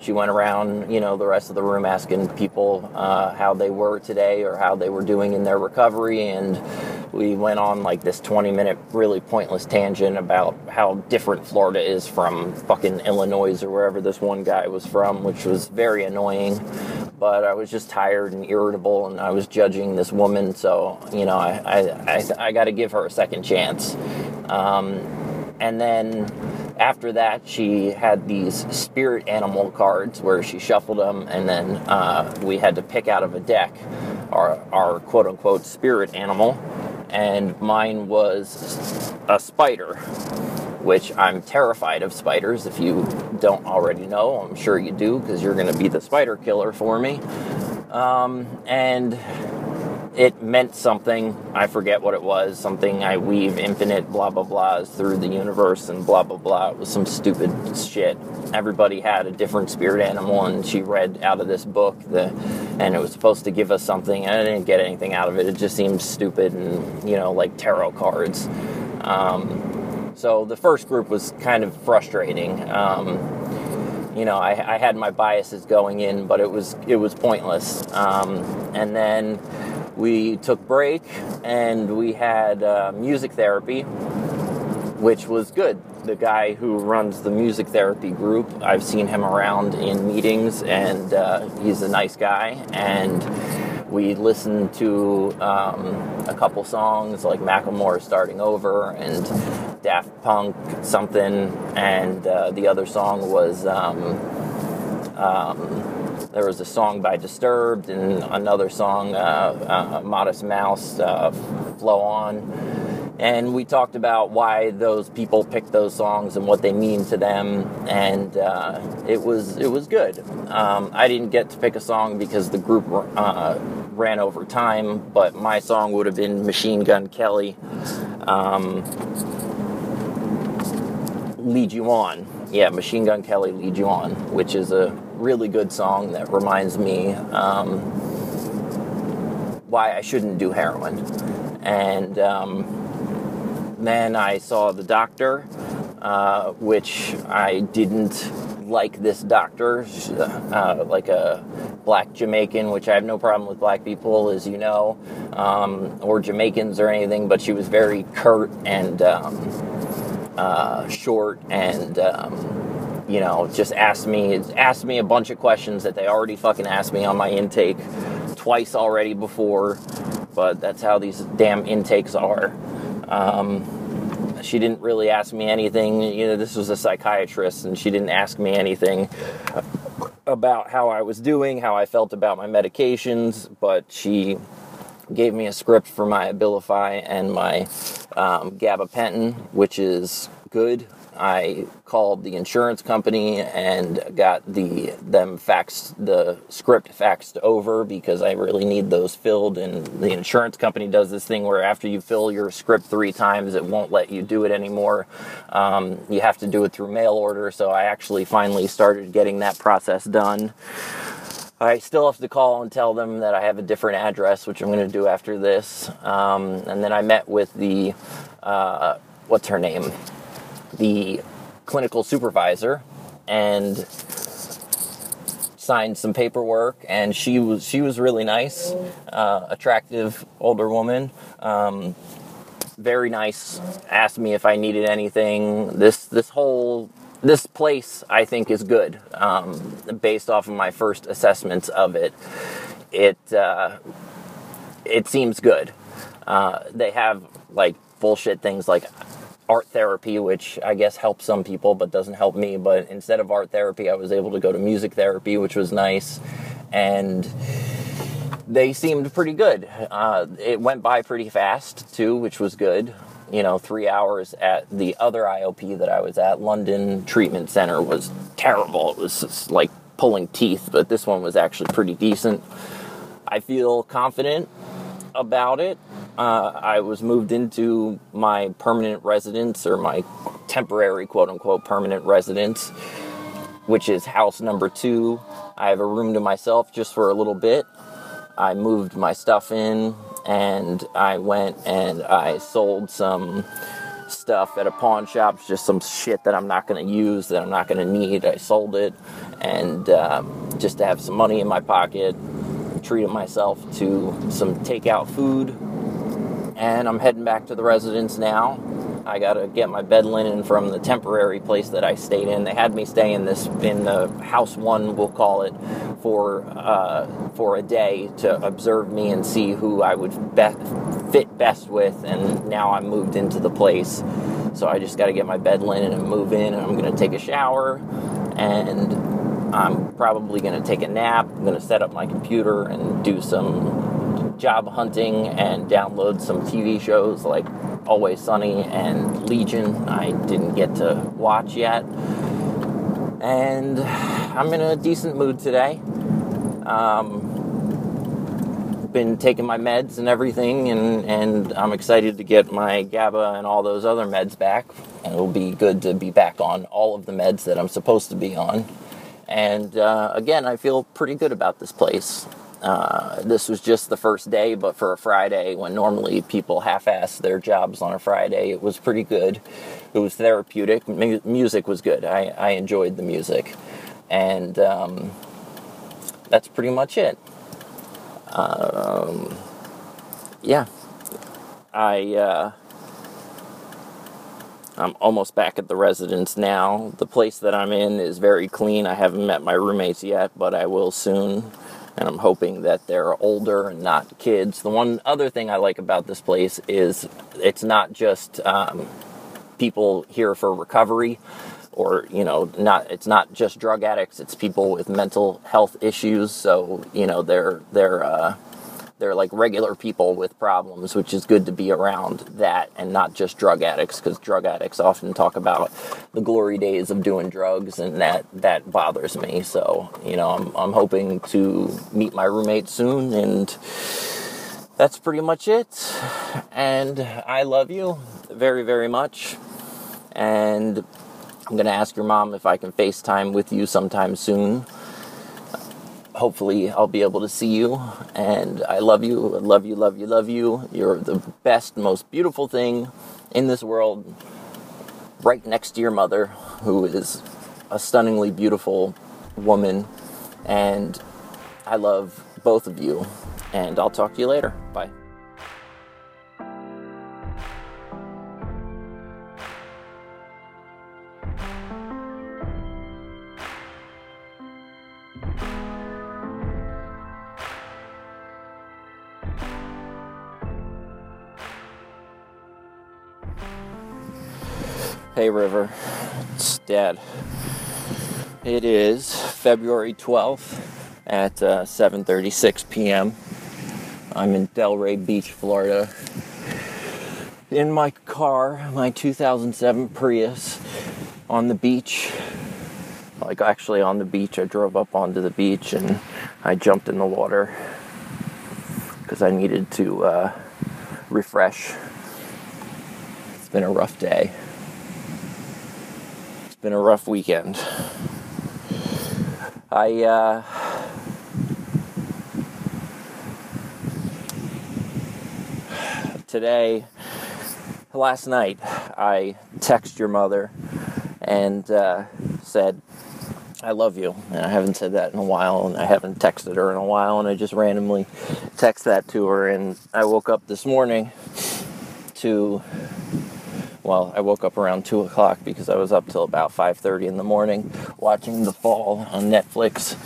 she went around, you know, the rest of the room asking people how they were today or how they were doing in their recovery. And we went on like this 20-minute really pointless tangent about how different Florida is from fucking Illinois or wherever this one guy was from, which was very annoying. but I was just tired and irritable, and I was judging this woman, so, you know, I got to give her a second chance. And then after that, she had these spirit animal cards where she shuffled them, and then we had to pick out of a deck our quote-unquote spirit animal, and mine was a spider, which I'm terrified of spiders. If you don't already know, I'm sure you do, because you're going to be the spider killer for me. And it meant something. I forget what it was. Something I weave infinite blah, blah, blahs through the universe and blah, blah, blah. It was some stupid shit. Everybody had a different spirit animal, and she read out of this book, and it was supposed to give us something, and I didn't get anything out of it. It just seemed stupid and, you know, like tarot cards. So the first group was kind of frustrating. You know, I had my biases going in, but it was pointless. And then we took break, and we had music therapy, which was good. The guy who runs the music therapy group, I've seen him around in meetings, and he's a nice guy. And we listened to a couple songs, like Macklemore's Starting Over and Daft Punk something, and the other song was, there was a song by Disturbed, and another song, Modest Mouse, Flow On, and we talked about why those people picked those songs and what they mean to them, and it was good. I didn't get to pick a song because the group ran over time, but my song would have been Machine Gun Kelly, Lead You On. Yeah, Machine Gun Kelly, Lead You On, which is a really good song that reminds me why I shouldn't do heroin. And then I saw the doctor, which I didn't like this doctor, like a black Jamaican, which I have no problem with black people, as you know, or Jamaicans or anything, but she was very curt and short, and you know, just asked me a bunch of questions that they already fucking asked me on my intake twice already before, but that's how these damn intakes are. She didn't really ask me anything. You know, this was a psychiatrist, and she didn't ask me anything about how I was doing, how I felt about my medications, but she gave me a script for my Abilify and my Gabapentin, which is good. I called the insurance company and got them faxed, the script faxed over, because I really need those filled, and the insurance company does this thing where after you fill your script 3 times, it won't let you do it anymore. You have to do it through mail order, so I actually finally started getting that process done. I still have to call and tell them that I have a different address, which I'm going to do after this. And then I met with the, what's her name? The clinical supervisor, and signed some paperwork. And she was really nice, attractive older woman. Very nice. Asked me if I needed anything. This place, I think, is good, based off of my first assessments of it. It seems good. They have, like, bullshit things like art therapy, which I guess helps some people but doesn't help me. But instead of art therapy, I was able to go to music therapy, which was nice. And they seemed pretty good. It went by pretty fast, too, which was good. You know, 3 hours at the other IOP that I was at, London Treatment Center, was terrible. It was just like pulling teeth, but this one was actually pretty decent. I feel confident about it. I was moved into my permanent residence, or my temporary, quote-unquote, permanent residence, which is house number 2. I have a room to myself just for a little bit. I moved my stuff in, and I went and I sold some stuff at a pawn shop, just some shit that I'm not going to use, that I'm not going to need. I sold it, and just to have some money in my pocket, treated myself to some takeout food, and I'm heading back to the residence now. I got to get my bed linen from the temporary place that I stayed in. They had me stay in the house one, we'll call it, for a day to observe me and see who I would fit best with. And now I'm moved into the place, so I just got to get my bed linen and move in. And I'm going to take a shower, and I'm probably going to take a nap. I'm going to set up my computer and do some job hunting and download some TV shows like Always Sunny and Legion I didn't get to watch yet. And I'm in a decent mood today. Been taking my meds and everything, and I'm excited to get my GABA and all those other meds back. And it'll be good to be back on all of the meds that I'm supposed to be on. And again, I feel pretty good about this place. This was just the first day, but for a Friday, when normally people half-ass their jobs on a Friday, it was pretty good. It was therapeutic. Music was good. I enjoyed the music. And that's pretty much it. Yeah. I'm almost back at the residence now. The place that I'm in is very clean. I haven't met my roommates yet, but I will soon. And I'm hoping that they're older and not kids. The one other thing I like about this place is it's not just people here for recovery, or, you know, it's not just drug addicts. It's people with mental health issues. So, you know, they're like regular people with problems, which is good to be around that, and not just drug addicts, because drug addicts often talk about the glory days of doing drugs, and that bothers me. So, you know, I'm hoping to meet my roommate soon, and that's pretty much it. And I love you very, very much. And I'm going to ask your mom if I can FaceTime with you sometime soon. Hopefully, I'll be able to see you, and I love you, I love you, love you, love you. You're the best, most beautiful thing in this world, right next to your mother, who is a stunningly beautiful woman, and I love both of you, and I'll talk to you later. Bye. Hey River, it's Dad. It is February 12th at 7:36 p.m. I'm in Delray Beach, Florida. In my car, my 2007 Prius, on the beach. Like, actually on the beach. I drove up onto the beach and I jumped in the water because I needed to refresh. It's been a rough day. Been a rough weekend. Last night, I texted your mother and said, I love you. And I haven't said that in a while, and I haven't texted her in a while, and I just randomly texted that to her. And I woke up this morning I woke up around 2 o'clock because I was up till about 5:30 in the morning watching The Fall on Netflix.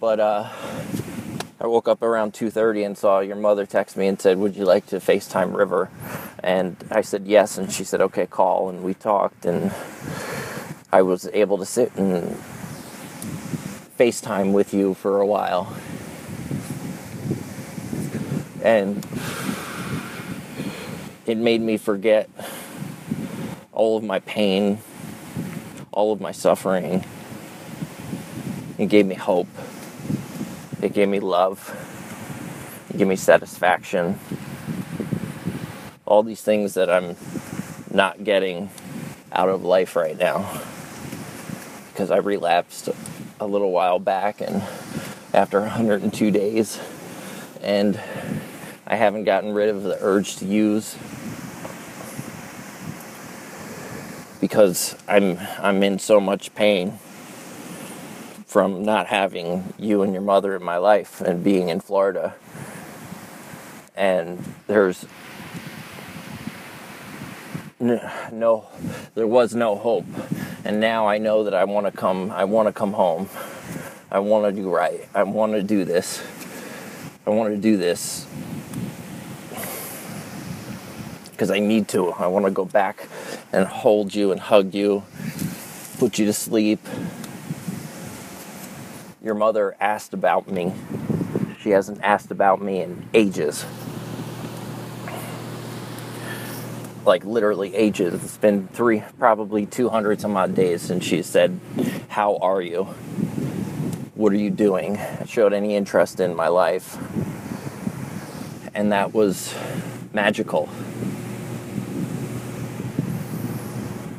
But I woke up around 2:30 and saw your mother text me and said, would you like to FaceTime River? And I said yes, and she said, okay, call. And we talked, and I was able to sit and FaceTime with you for a while. And it made me forget all of my pain, all of my suffering. It gave me hope. It gave me love. It gave me satisfaction. All these things that I'm not getting out of life right now. Because I relapsed a little while back, and after 102 days, and I haven't gotten rid of the urge to use, because I'm in so much pain from not having you and your mother in my life and being in Florida. And there's no, there was no hope. And now I know that I want to come home. I want to do right. I want to do this. I want to do this because I need to. I want to go back and hold you and hug you, put you to sleep. Your mother asked about me. She hasn't asked about me in ages. Like literally ages. It's been probably 200 some odd days since she said, "How are you? What are you doing?" Showed any interest in my life. And that was magical.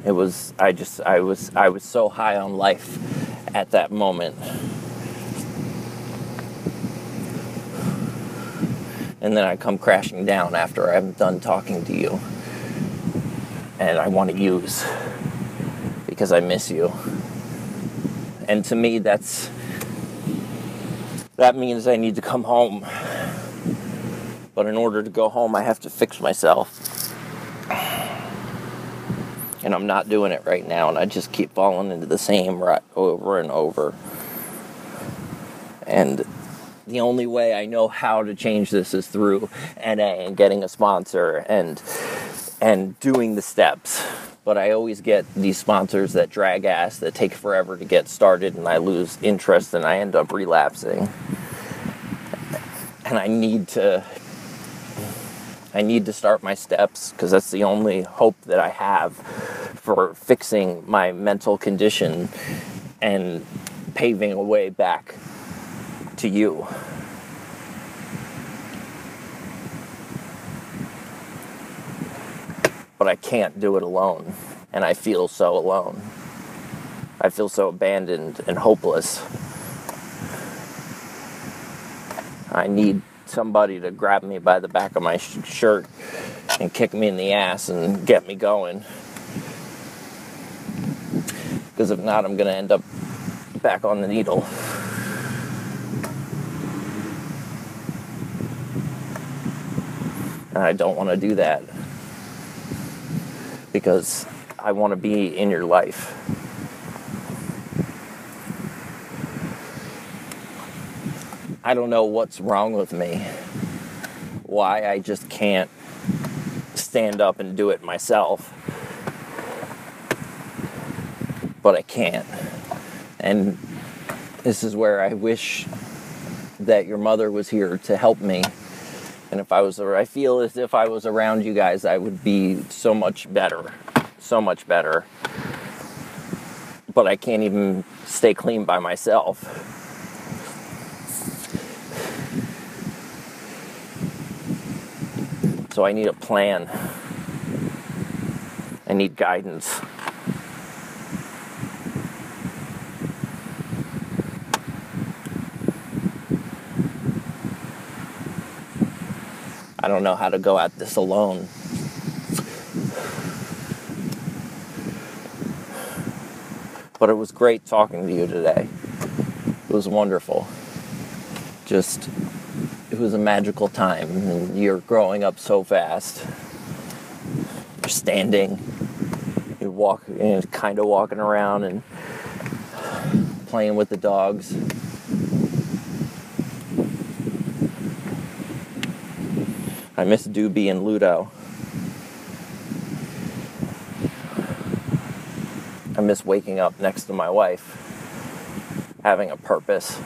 It was, I was so high on life at that moment. And then I come crashing down after I'm done talking to you. And I want to use because I miss you. And to me, that means I need to come home. But in order to go home, I have to fix myself. And I'm not doing it right now, and I just keep falling into the same rut over and over. And the only way I know how to change this is through NA and getting a sponsor and doing the steps. But I always get these sponsors that drag ass, that take forever to get started, and I lose interest, and I end up relapsing. And I need to start my steps, because that's the only hope that I have for fixing my mental condition and paving a way back to you. But I can't do it alone, and I feel so alone. I feel so abandoned and hopeless. I need somebody to grab me by the back of my shirt and kick me in the ass and get me going. Because if not, I'm going to end up back on the needle. And I don't want to do that. Because I want to be in your life. I don't know what's wrong with me. Why I just can't stand up and do it myself. But I can't. And this is where I wish that your mother was here to help me. And I feel as if I was around you guys, I would be so much better. So much better. But I can't even stay clean by myself. So I need a plan. I need guidance. I don't know how to go at this alone. But it was great talking to you today. It was wonderful. It was a magical time. And you're growing up so fast. You're standing. You're kind of walking around and playing with the dogs. I miss Duby and Ludo. I miss waking up next to my wife, having a purpose.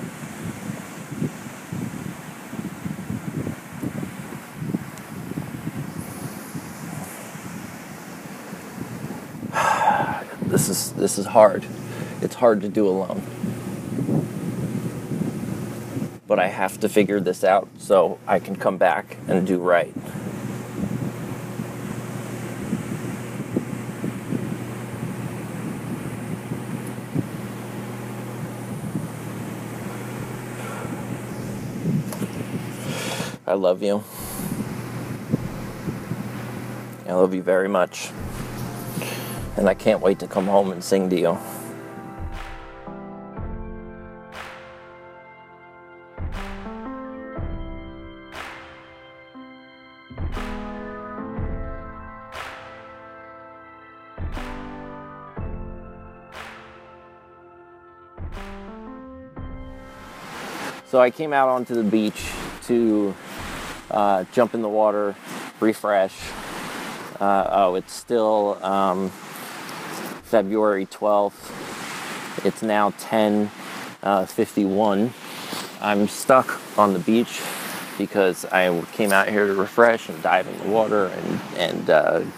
This is hard. It's hard to do alone. But I have to figure this out so I can come back and do right. I love you. I love you very much. And I can't wait to come home and sing to you. So I came out onto the beach to jump in the water, refresh. It's still February 12th. It's now 10:51. I'm stuck on the beach because I came out here to refresh and dive in the water and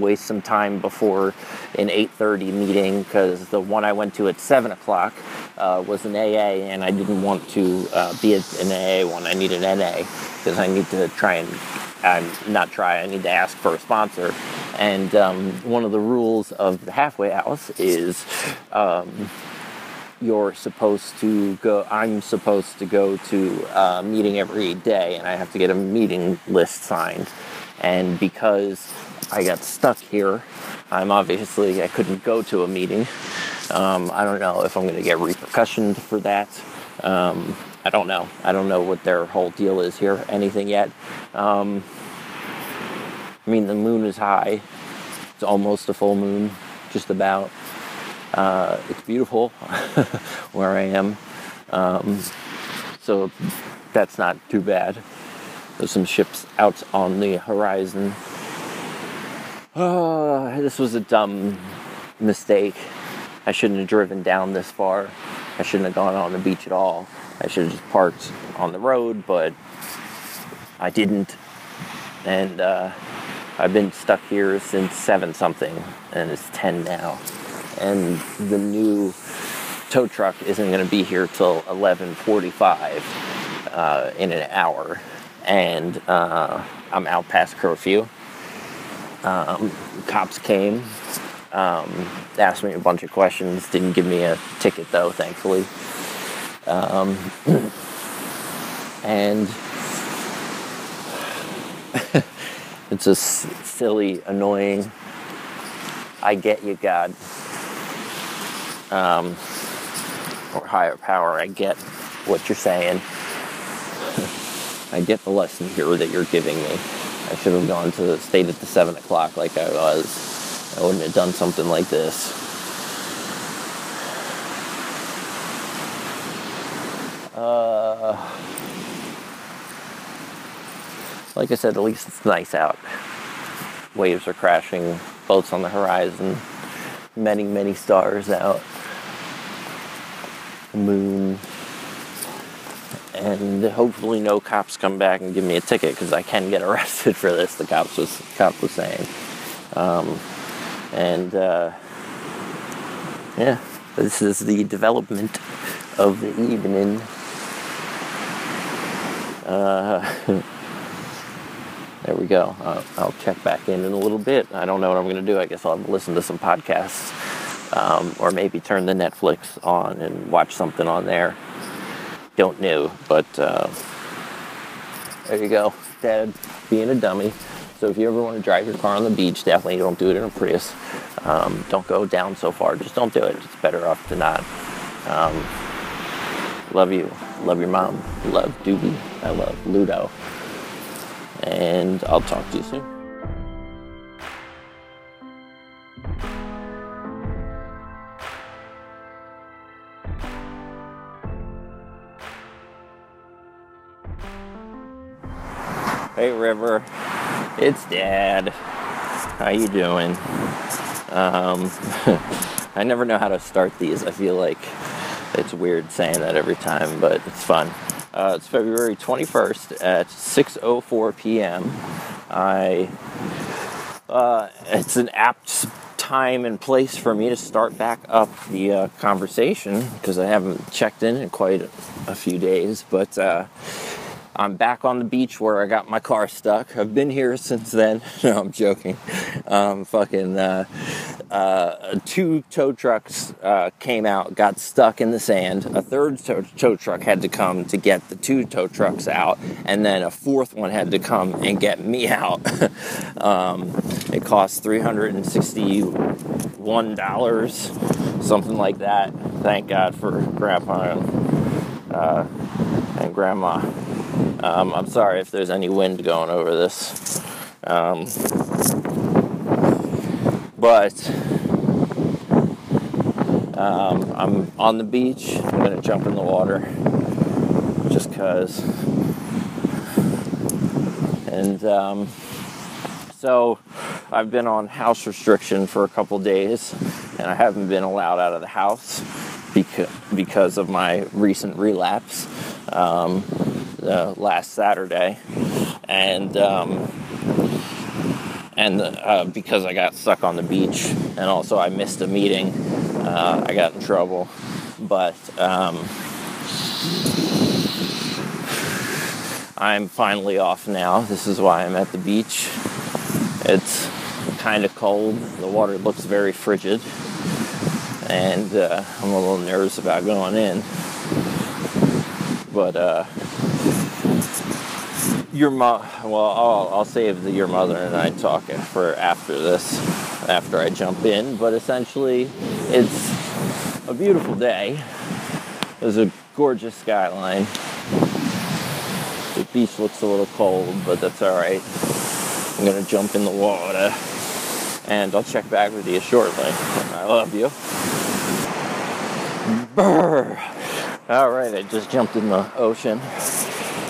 waste some time before an 8:30 meeting, because the one I went to at 7 o'clock was an AA, and I didn't want to be an AA one. I need an NA because I need to I need to ask for a sponsor. And one of the rules of the halfway house is I'm supposed to go to a meeting every day, and I have to get a meeting list signed. And because I got stuck here, I couldn't go to a meeting. I don't know if I'm going to get repercussions for that. I don't know. I don't know what their whole deal is here, anything yet. The moon is high. It's almost a full moon, just about. It's beautiful where I am. So that's not too bad. There's some ships out on the horizon. This was a dumb mistake. I shouldn't have driven down this far. I shouldn't have gone on the beach at all. I should have just parked on the road, but I didn't. And I've been stuck here since 7-something, and it's 10 now. And the new tow truck isn't going to be here till 11:45 in an hour. And I'm out past curfew. Cops came, asked me a bunch of questions, didn't give me a ticket though, thankfully. And it's just silly, annoying. I get you, God. Or higher power, I get what you're saying. I get the lesson here that you're giving me. I should have stayed at the 7 o'clock like I was. I wouldn't have done something like this. Like I said, at least it's nice out. Waves are crashing, boats on the horizon, many, many stars out, moon, and hopefully no cops come back and give me a ticket, because I can get arrested for this, the cop was saying. This is the development of the evening. There we go. I'll check back in a little bit. I don't know what I'm going to do. I guess I'll listen to some podcasts, or maybe turn the Netflix on and watch something on there. Don't know, but there you go. Dad being a dummy. So if you ever want to drive your car on the beach, definitely don't do it in a Prius. Don't go down so far. Just don't do it. It's better off to not. Love you. Love your mom. Love Duby. I love Ludo. And I'll talk to you soon. Hey, River. It's Dad. How you doing? I never know how to start these. I feel like it's weird saying that every time, but it's fun. It's February 21st at 6:04 p.m. It's an apt time and place for me to start back up the conversation, because I haven't checked in quite a few days. But I'm back on the beach where I got my car stuck. I've been here since then. No, I'm joking. Two tow trucks came out, got stuck in the sand. A third tow truck had to come to get the two tow trucks out, and then a fourth one had to come and get me out. It cost $361, something like that. Thank God for Grandpa and Grandma. I'm sorry if there's any wind going over this. I'm on the beach. I'm going to jump in the water. just because. And so I've been on house restriction for a couple days, and I haven't been allowed out of the house because of my recent relapse last Saturday. And because I got stuck on the beach, and also I missed a meeting. I got in trouble, but I'm finally off now. This is why I'm at the beach. It's kind of cold. The water looks very frigid, and I'm a little nervous about going in. But I'll save your mother and I talk for after this, after I jump in. But essentially, it's a beautiful day. There's a gorgeous skyline. The beach looks a little cold, but that's all right. I'm gonna jump in the water, and I'll check back with you shortly. I love you. Brr. All right, I just jumped in the ocean.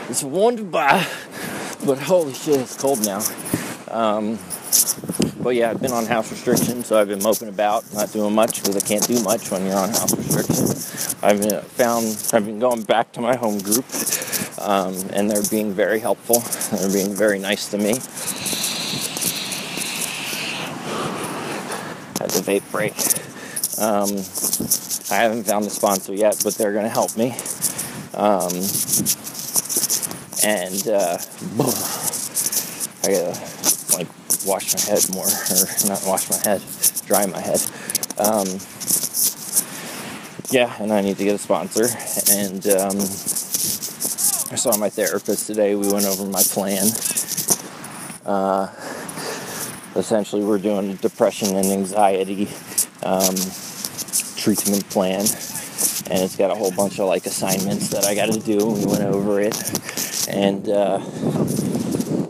It's wonderful, but holy shit, it's cold now. But yeah, I've been on house restriction, so I've been moping about, not doing much, because I can't do much when you're on house restriction. I've been going back to my home group, and they're being very helpful. They're being very nice to me. Had the vape break. I haven't found a sponsor yet, but they're going to help me. And I gotta wash my head more, or not wash my head, dry my head. Yeah, and I need to get a sponsor. And I saw my therapist today. We went over my plan. Essentially, we're doing a depression and anxiety treatment plan, and it's got a whole bunch of assignments that I got to do. We went over it, and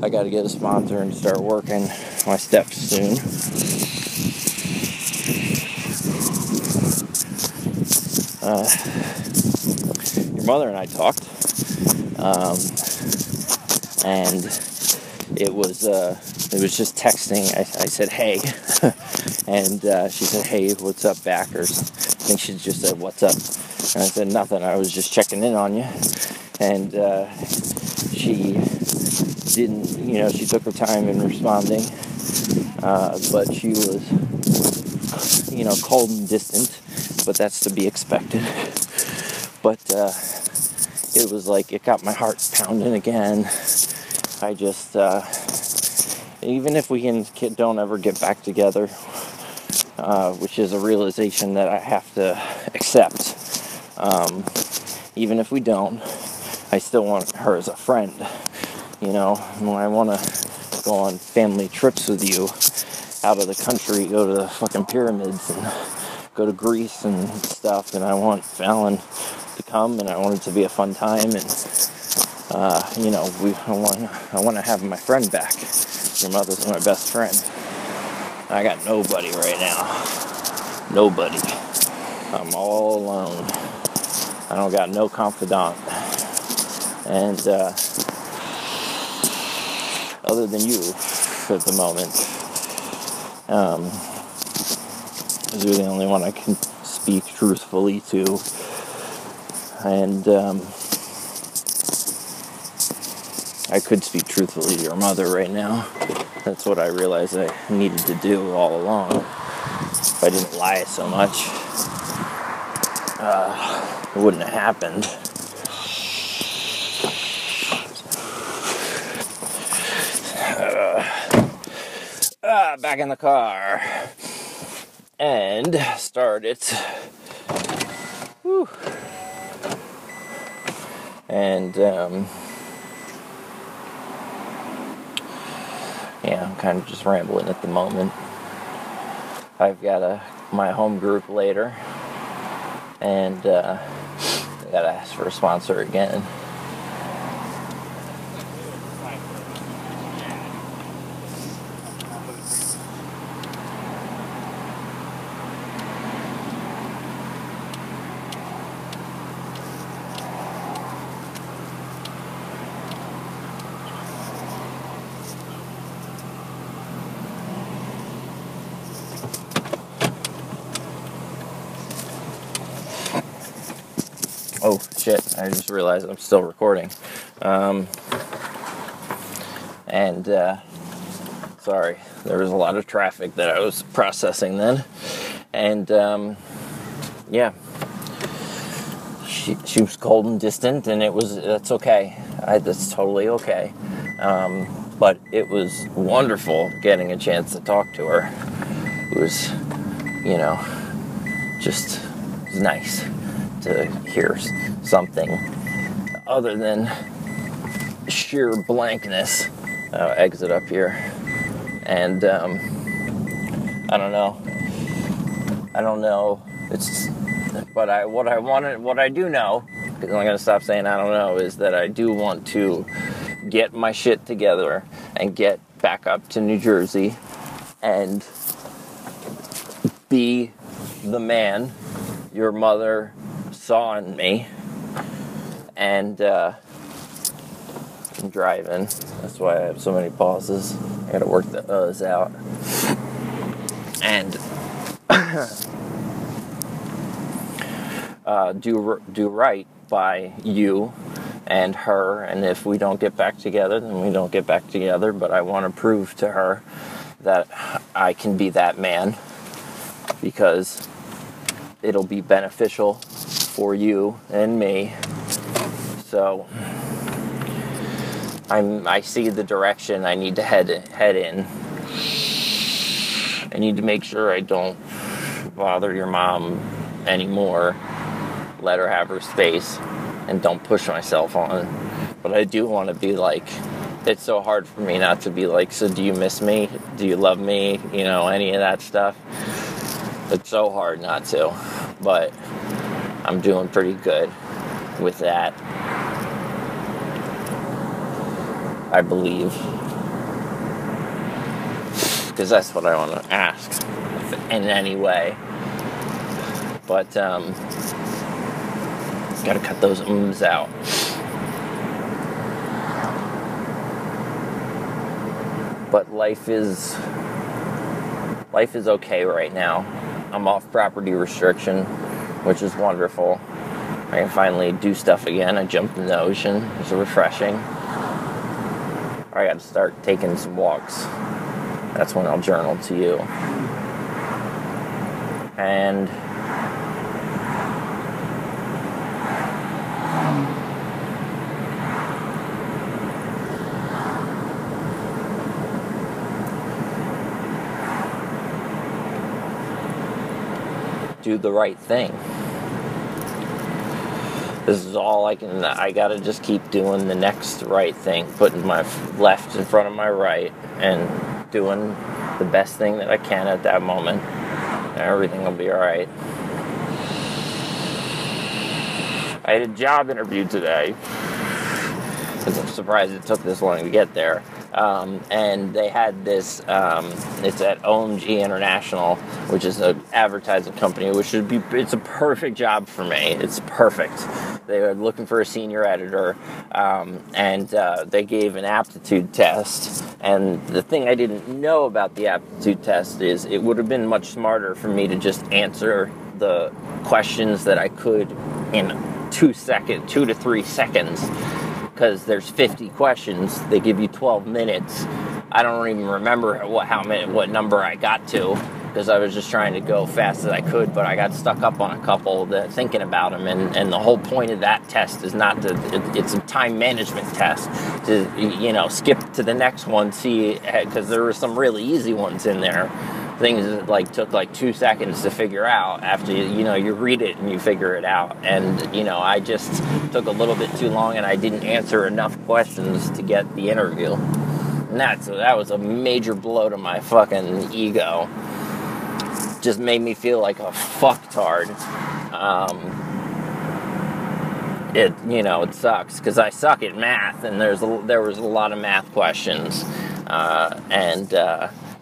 I got to get a sponsor and start working my steps soon. Your mother and I talked, and it was just texting. I said, "Hey," and she said, "Hey, what's up, back?" Or I think she just said, "What's up?" And I said, "Nothing. I was just checking in on you." And she didn't, she took her time in responding, but she was, cold and distant, but that's to be expected. But it was it got my heart pounding again. I just, even if we don't ever get back together, which is a realization that I have to accept, even if we don't, I still want her as a friend, When I want to go on family trips with you out of the country, go to the fucking pyramids and go to Greece and stuff, and I want Fallon to come, and I want it to be a fun time, and I want to have my friend back. Your mother's my best friend. I got nobody right now. Nobody. I'm all alone. I don't got no confidant. And other than you at the moment, you're the only one I can speak truthfully to. And I could speak truthfully to your mother right now. That's what I realized I needed to do all along. If I didn't lie so much, it wouldn't have happened. Back in the car and start it. Whew. And yeah, I'm kind of just rambling at the moment. I've got my home group later, and I gotta ask for a sponsor again. Oh, shit. I just realized I'm still recording. Sorry. There was a lot of traffic that I was processing then. And, yeah. She was cold and distant, and that's okay. That's totally okay. But it was wonderful getting a chance to talk to her. It was, just nice to hear something other than sheer blankness. Exit up here. And, I don't know. What I do know, because I'm going to stop saying I don't know, is that I do want to get my shit together and get back up to New Jersey and be the man your mother saw in me. And I'm driving. That's why I have so many pauses. I gotta work the uhs out. And do right by you and her, and if we don't get back together, then we don't get back together, but I want to prove to her that I can be that man, because it'll be beneficial for you and me. So I see the direction I need to head in. I need to make sure I don't bother your mom anymore. Let her have her space and don't push myself on. But I do want to be like, it's so hard for me not to be like, so do you miss me? Do you love me? Any of that stuff. It's so hard not to. But I'm doing pretty good with that, I believe. Because that's what I want to ask in any way. But, gotta cut those ums out. But life is okay right now. I'm off property restriction, which is wonderful. I can finally do stuff again. I jumped in the ocean. It's refreshing. I gotta start taking some walks. That's when I'll journal to you. And do the right thing. This is all I gotta just keep doing the next right thing, putting my left in front of my right and doing the best thing that I can at that moment, and everything will be alright. I had a job interview today, because I'm surprised it took this long to get there. And they had this, it's at OMG International, which is an advertising company, it's a perfect job for me. It's perfect. They were looking for a senior editor, and they gave an aptitude test. And the thing I didn't know about the aptitude test is it would have been much smarter for me to just answer the questions that I could in 2 to 3 seconds. Because there's 50 questions, they give you 12 minutes. I don't even remember what number I got to, because I was just trying to go fast as I could, but I got stuck up on a couple thinking about them, and the whole point of that test is not to, it's a time management test, to, skip to the next one, see, because there were some really easy ones in there. Things that took 2 seconds to figure out after, you read it and you figure it out. And, I just took a little bit too long and I didn't answer enough questions to get the interview. And that was a major blow to my fucking ego. Just made me feel like a fucktard. It sucks because I suck at math, and there was a lot of math questions.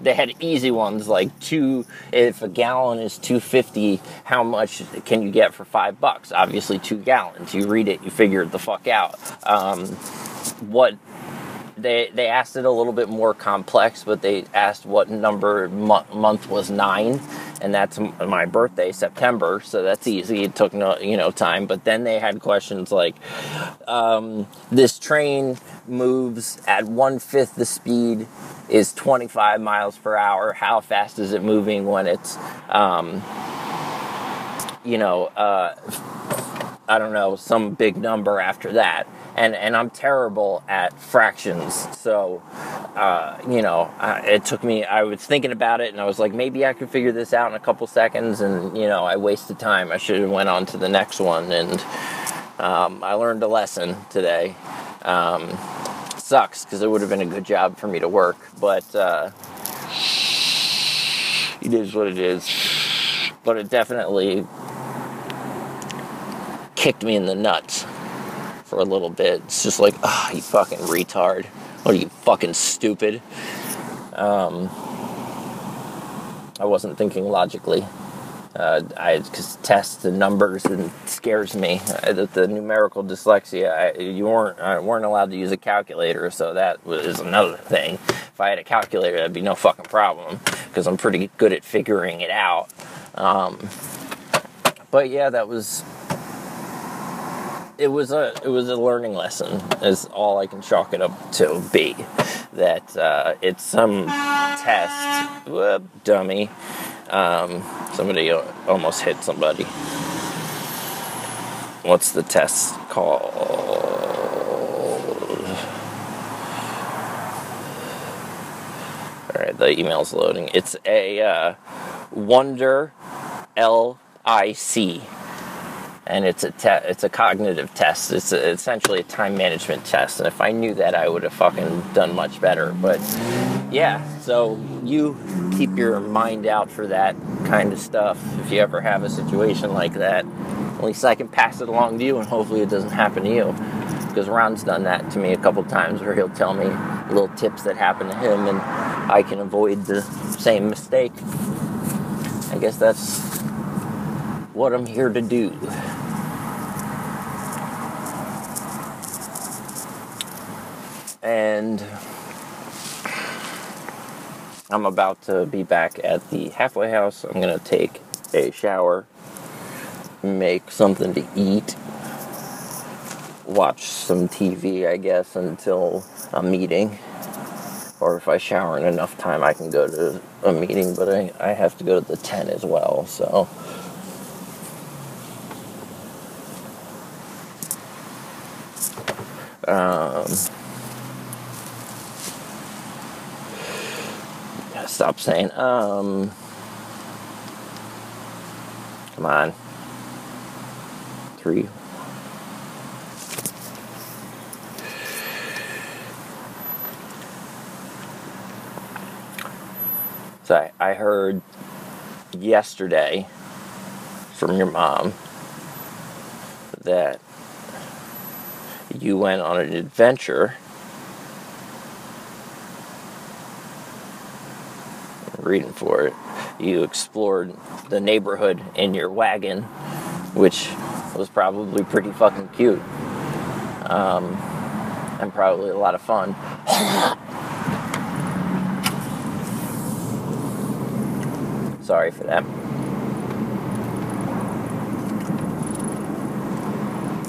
They had easy ones like if a gallon is $2.50, how much can you get for $5? Obviously 2 gallons. You read it, you figure it the fuck out. They asked it a little bit more complex, but they asked what number month was 9, and that's my birthday, September, so that's easy. It took no, time. But then they had questions like, this train moves at 1/5 the speed, is 25 miles per hour. How fast is it moving when it's, I don't know, some big number after that. And I'm terrible at fractions, so, it took me, I was thinking about it, and I was like, maybe I could figure this out in a couple seconds, and, I wasted time. I should have went on to the next one, and I learned a lesson today. Sucks, because it would have been a good job for me to work, but it is what it is. But it definitely kicked me in the nuts for a little bit. It's just like, ah, you fucking retard. What are you, fucking stupid? I wasn't thinking logically. Because tests and numbers, and scares me. The numerical dyslexia, you weren't allowed to use a calculator, so that was another thing. If I had a calculator, that'd be no fucking problem, because I'm pretty good at figuring it out. But yeah, that was... It was a learning lesson, is all I can chalk it up to be. That it's some test. Whoop, dummy. Somebody almost hit somebody. What's the test called? Alright, the email's loading. It's a Wonderlic. And it's a cognitive test. It's essentially a time management test. And if I knew that, I would have fucking done much better. But yeah, so you keep your mind out for that kind of stuff. If you ever have a situation like that, at least I can pass it along to you, and hopefully it doesn't happen to you. Because Ron's done that to me a couple times, where he'll tell me little tips that happened to him, and I can avoid the same mistake. I guess that's what I'm here to do. And I'm about to be back at the halfway house. I'm gonna take a shower, make something to eat, watch some TV, I guess, until a meeting. Or if I shower in enough time, I can go to a meeting, but I have to go to the tent as well, so... stop saying, come on, 3, so I heard yesterday from your mom that you went on an adventure reading for it. You explored the neighborhood in your wagon, which was probably pretty fucking cute, and probably a lot of fun. Sorry for that.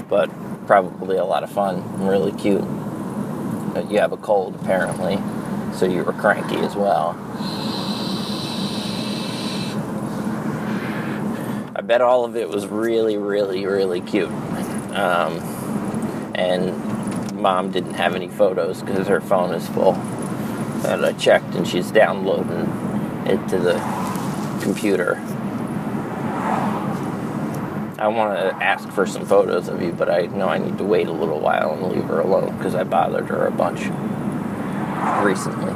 But probably a lot of fun and really cute. You have a cold, apparently, so you were cranky as well. I bet all of it was really, really, really cute. And Mom didn't have any photos because her phone is full. And I checked, and she's downloading it to the computer. I want to ask for some photos of you, but I know I need to wait a little while and leave her alone, because I bothered her a bunch recently.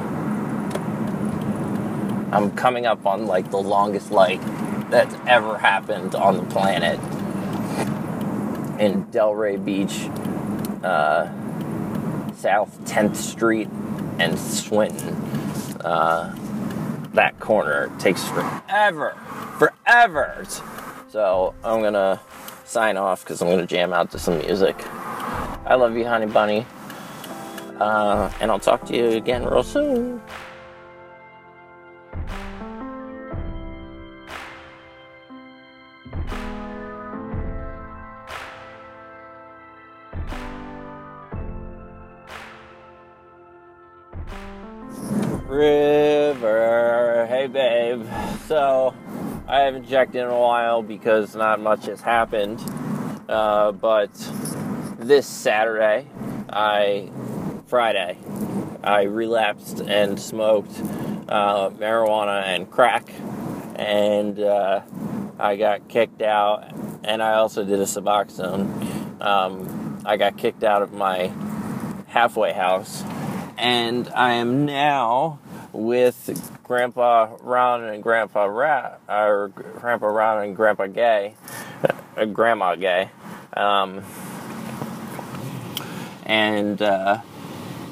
I'm coming up on, like, the longest light that's ever happened on the planet in Delray Beach, South 10th Street, and Swinton. That corner takes forever. Forever! So I'm going to sign off, because I'm going to jam out to some music. I love you, honey bunny. And I'll talk to you again real soon. River, hey babe. So, I haven't checked in a while because not much has happened. But this Saturday, Friday, I relapsed and smoked marijuana and crack. And I got kicked out. And I also did a Suboxone. I got kicked out of my halfway house. And I am now with Grandpa Ron and Grandpa Rat, or Grandpa Ron and Grandpa Gay, Grandma Gay.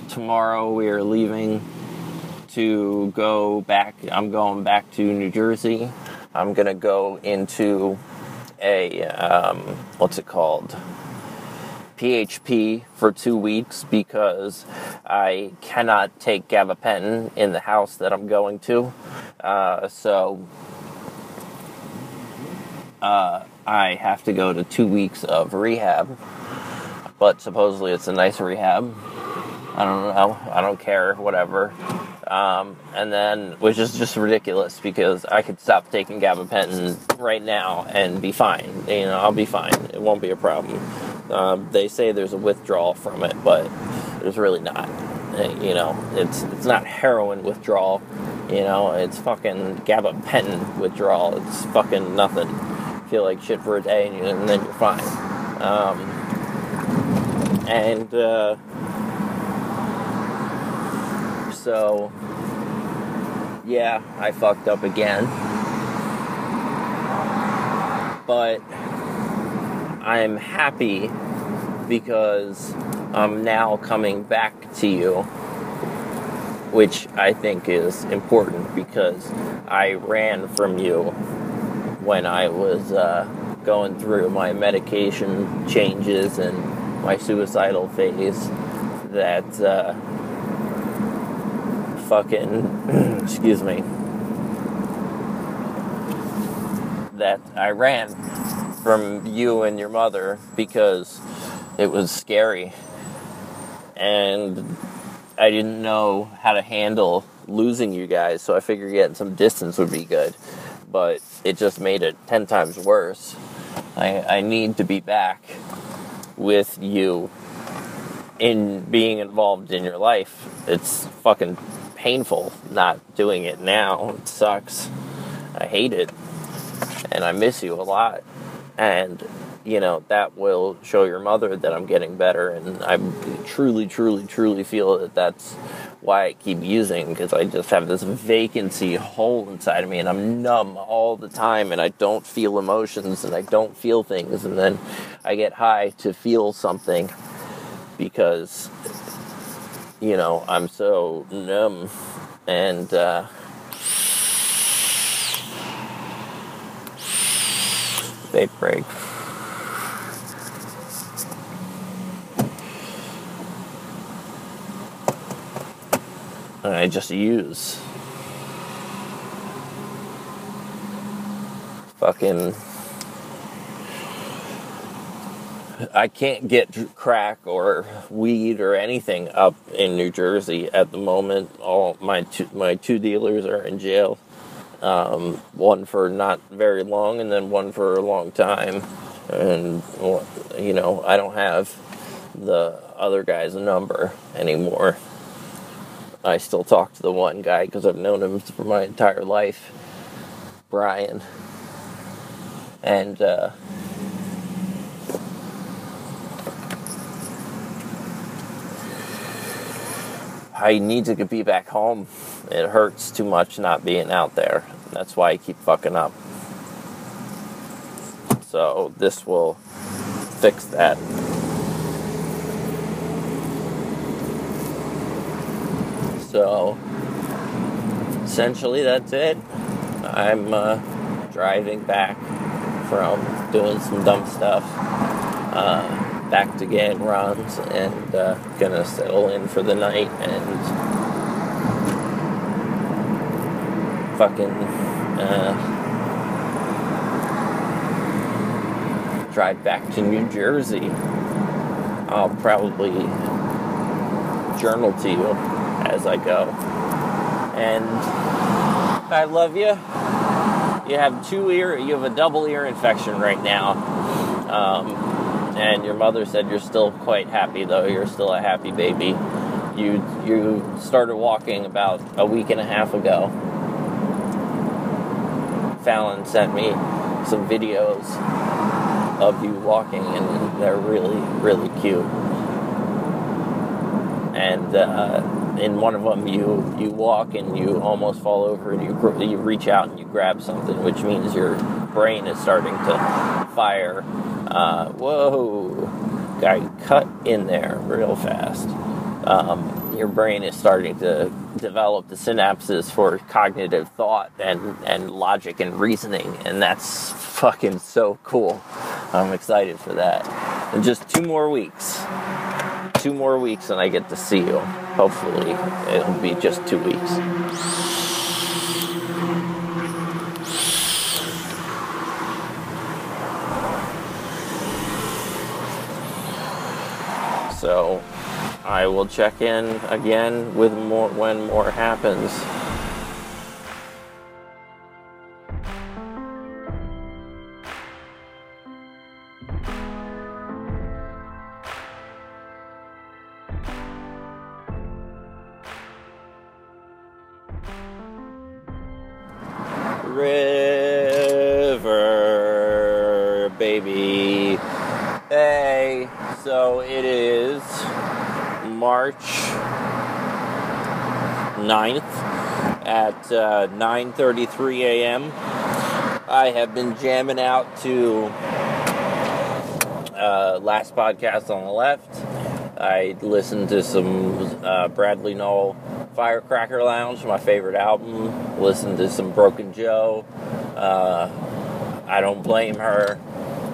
Tomorrow we are leaving to go back. I'm going back to New Jersey. I'm going to go into a, what's it called? PHP for 2 weeks because I cannot take gabapentin in the house that I'm going to. So I have to go to 2 weeks of rehab, but supposedly it's a nice rehab. I don't know. I don't care. Whatever. Which is just ridiculous because I could stop taking gabapentin right now and be fine. You know, I'll be fine. It won't be a problem. They say there's a withdrawal from it, but there's really not. You know, it's not heroin withdrawal. You know, it's fucking gabapentin withdrawal. It's fucking nothing. You feel like shit for a day, and then you're fine. So, yeah, I fucked up again. But I'm happy because I'm now coming back to you, which I think is important because I ran from you when I was going through my medication changes and my suicidal phase that that I ran from you and your mother because it was scary and I didn't know how to handle losing you guys, so I figured getting some distance would be good, but it just made it 10 times worse. I need to be back with you in being involved in your life. It's fucking painful not doing it now. It sucks. I hate it and I miss you a lot. And, you know, that will show your mother that I'm getting better. And I truly, truly, truly feel that that's why I keep using. Because I just have this vacancy hole inside of me. And I'm numb all the time. And I don't feel emotions. And I don't feel things. And then I get high to feel something. Because, you know, I'm so numb. And, they break. And I just use fucking. I can't get crack or weed or anything up in New Jersey at the moment. All my two dealers are in jail. One for not very long, and then one for a long time. And, you know, I don't have the other guy's number anymore. I still talk to the one guy because I've known him for my entire life, Brian. And, I need to be back home. It hurts too much not being out there. That's why I keep fucking up. So this will fix that. So essentially that's it. I'm driving back from doing some dumb stuff. Back to getting runs and gonna settle in for the night and fucking drive back to New Jersey. I'll probably journal to you as I go and I love you. You have you have a double ear infection right now. And your mother said you're still quite happy, though. You're still a happy baby. You started walking about a week and a half ago. Fallon sent me some videos of you walking, and they're really, really cute. And in one of them, you walk and you almost fall over, and you reach out and you grab something, which means your brain is starting to fire. Whoa, got cut in there real fast. Your brain is starting to develop the synapses for cognitive thought and logic and reasoning, and that's fucking so cool. I'm excited for that. And just 2 more weeks. 2 more weeks and I get to see you. Hopefully it'll be just 2 weeks. So I will check in again with more when more happens. River, baby. Hey, so it is March 9th at 9:33 a.m. I have been jamming out to Last Podcast on the Left. I listened to some Bradley Nowell, Firecracker Lounge, my favorite album. Listened to some Broken Joe. I Don't Blame Her.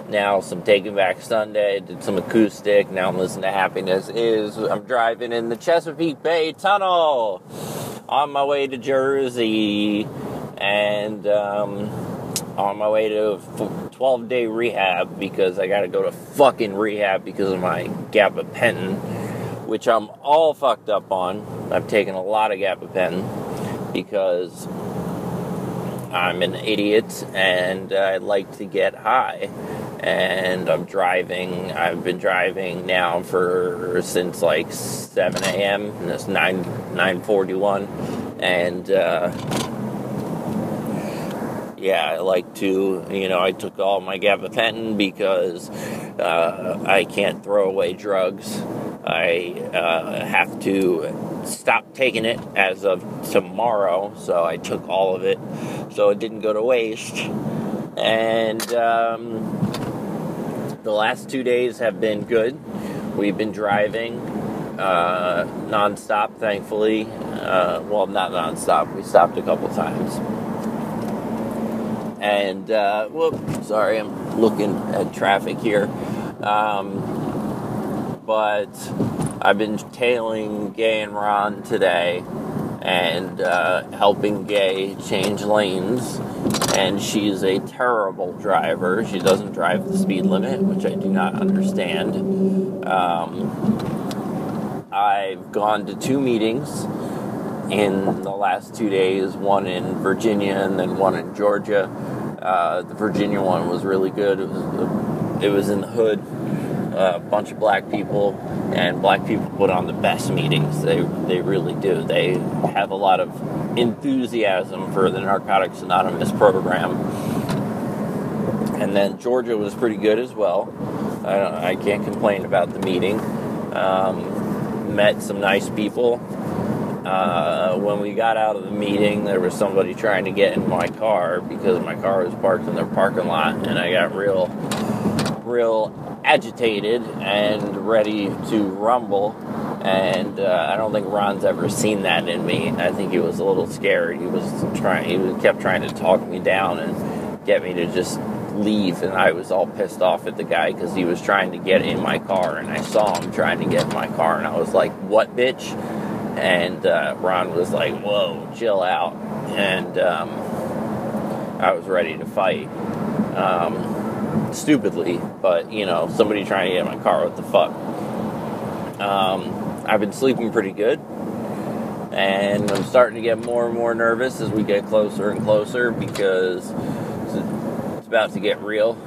Now some Taking Back Sunday. Did some acoustic. Now I'm listening to Happiness Is. I'm driving in the Chesapeake Bay Tunnel on my way to Jersey, and on my way to 12-day rehab because I gotta go to fucking rehab because of my Gabapentin, which I'm all fucked up on. I've taken a lot of Gabapentin because I'm an idiot and I like to get high. And I'm driving. I've been driving now since like 7 a.m. and it's 9:41. And I like to, I took all my gabapentin because I can't throw away drugs. I have to stop taking it as of tomorrow, so I took all of it so it didn't go to waste. And the last 2 days have been good. We've been driving non-stop, thankfully. Well, not non-stop. We stopped a couple times. And, sorry, I'm looking at traffic here. But I've been tailing Gay and Ron today and helping Gay change lanes. And she's a terrible driver. She doesn't drive the speed limit, which I do not understand. I've gone to 2 meetings in the last 2 days, one in Virginia and then one in Georgia. The Virginia one was really good. It was in the hood. A bunch of black people, and black people put on the best meetings. They really do. They have a lot of enthusiasm for the Narcotics Anonymous program. And then Georgia was pretty good as well. I can't complain about the meeting. Met some nice people. When we got out of the meeting, there was somebody trying to get in my car because my car was parked in their parking lot, and I got real agitated and ready to rumble, and I don't think Ron's ever seen that in me. I think he was a little scared. He kept trying to talk me down and get me to just leave, and I was all pissed off at the guy because he was trying to get in my car, and I saw him trying to get in my car, and I was like, "What, bitch?" And Ron was like, "Whoa, chill out," and I was ready to fight. Stupidly, but somebody trying to get in my car, what the fuck. I've been sleeping pretty good. And I'm starting to get more and more nervous as we get closer and closer because it's about to get real.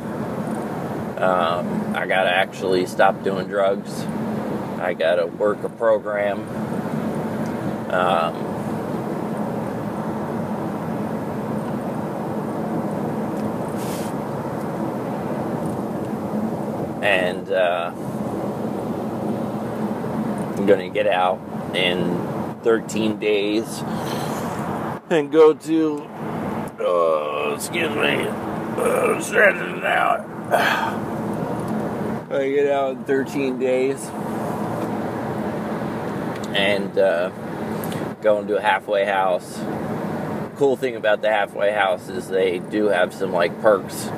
I got to actually stop doing drugs. I got to work a program. And I'm going to get out in 13 days and go to, I'm stretching it out. I get out in 13 days and go into a halfway house. Cool thing about the halfway house is they do have some like perks.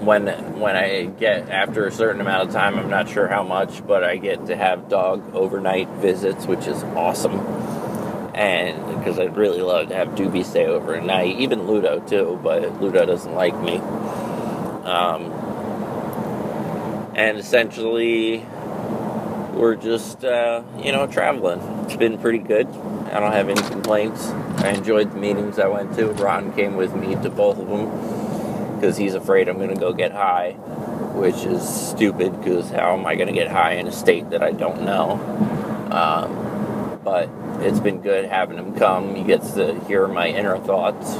When I get, after a certain amount of time, I'm not sure how much, but I get to have dog overnight visits, which is awesome. And because I'd really love to have Duby stay overnight, even Ludo too, but Ludo doesn't like me. And essentially, we're just, traveling. It's been pretty good. I don't have any complaints. I enjoyed the meetings I went to. Ron came with me to both of them, because he's afraid I'm going to go get high, which is stupid, because how am I going to get high in a state that I don't know? But it's been good having him come. He gets to hear my inner thoughts.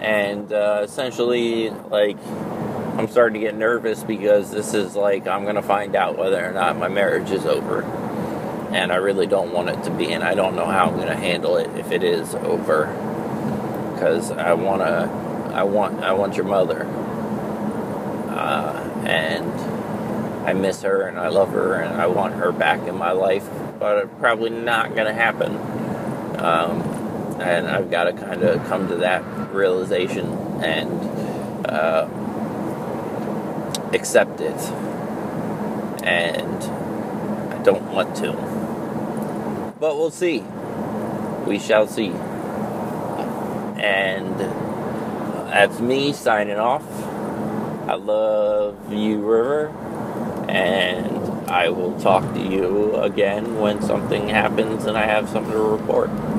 And essentially, I'm starting to get nervous because this is I'm going to find out whether or not my marriage is over. And I really don't want it to be, and I don't know how I'm going to handle it if it is over. Because I want your mother, and I miss her, and I love her, and I want her back in my life, but it's probably not going to happen, and I've got to kind of come to that realization and accept it, and I don't want to, but we'll see, we shall see. And that's me signing off. I love you, River. And I will talk to you again when something happens and I have something to report.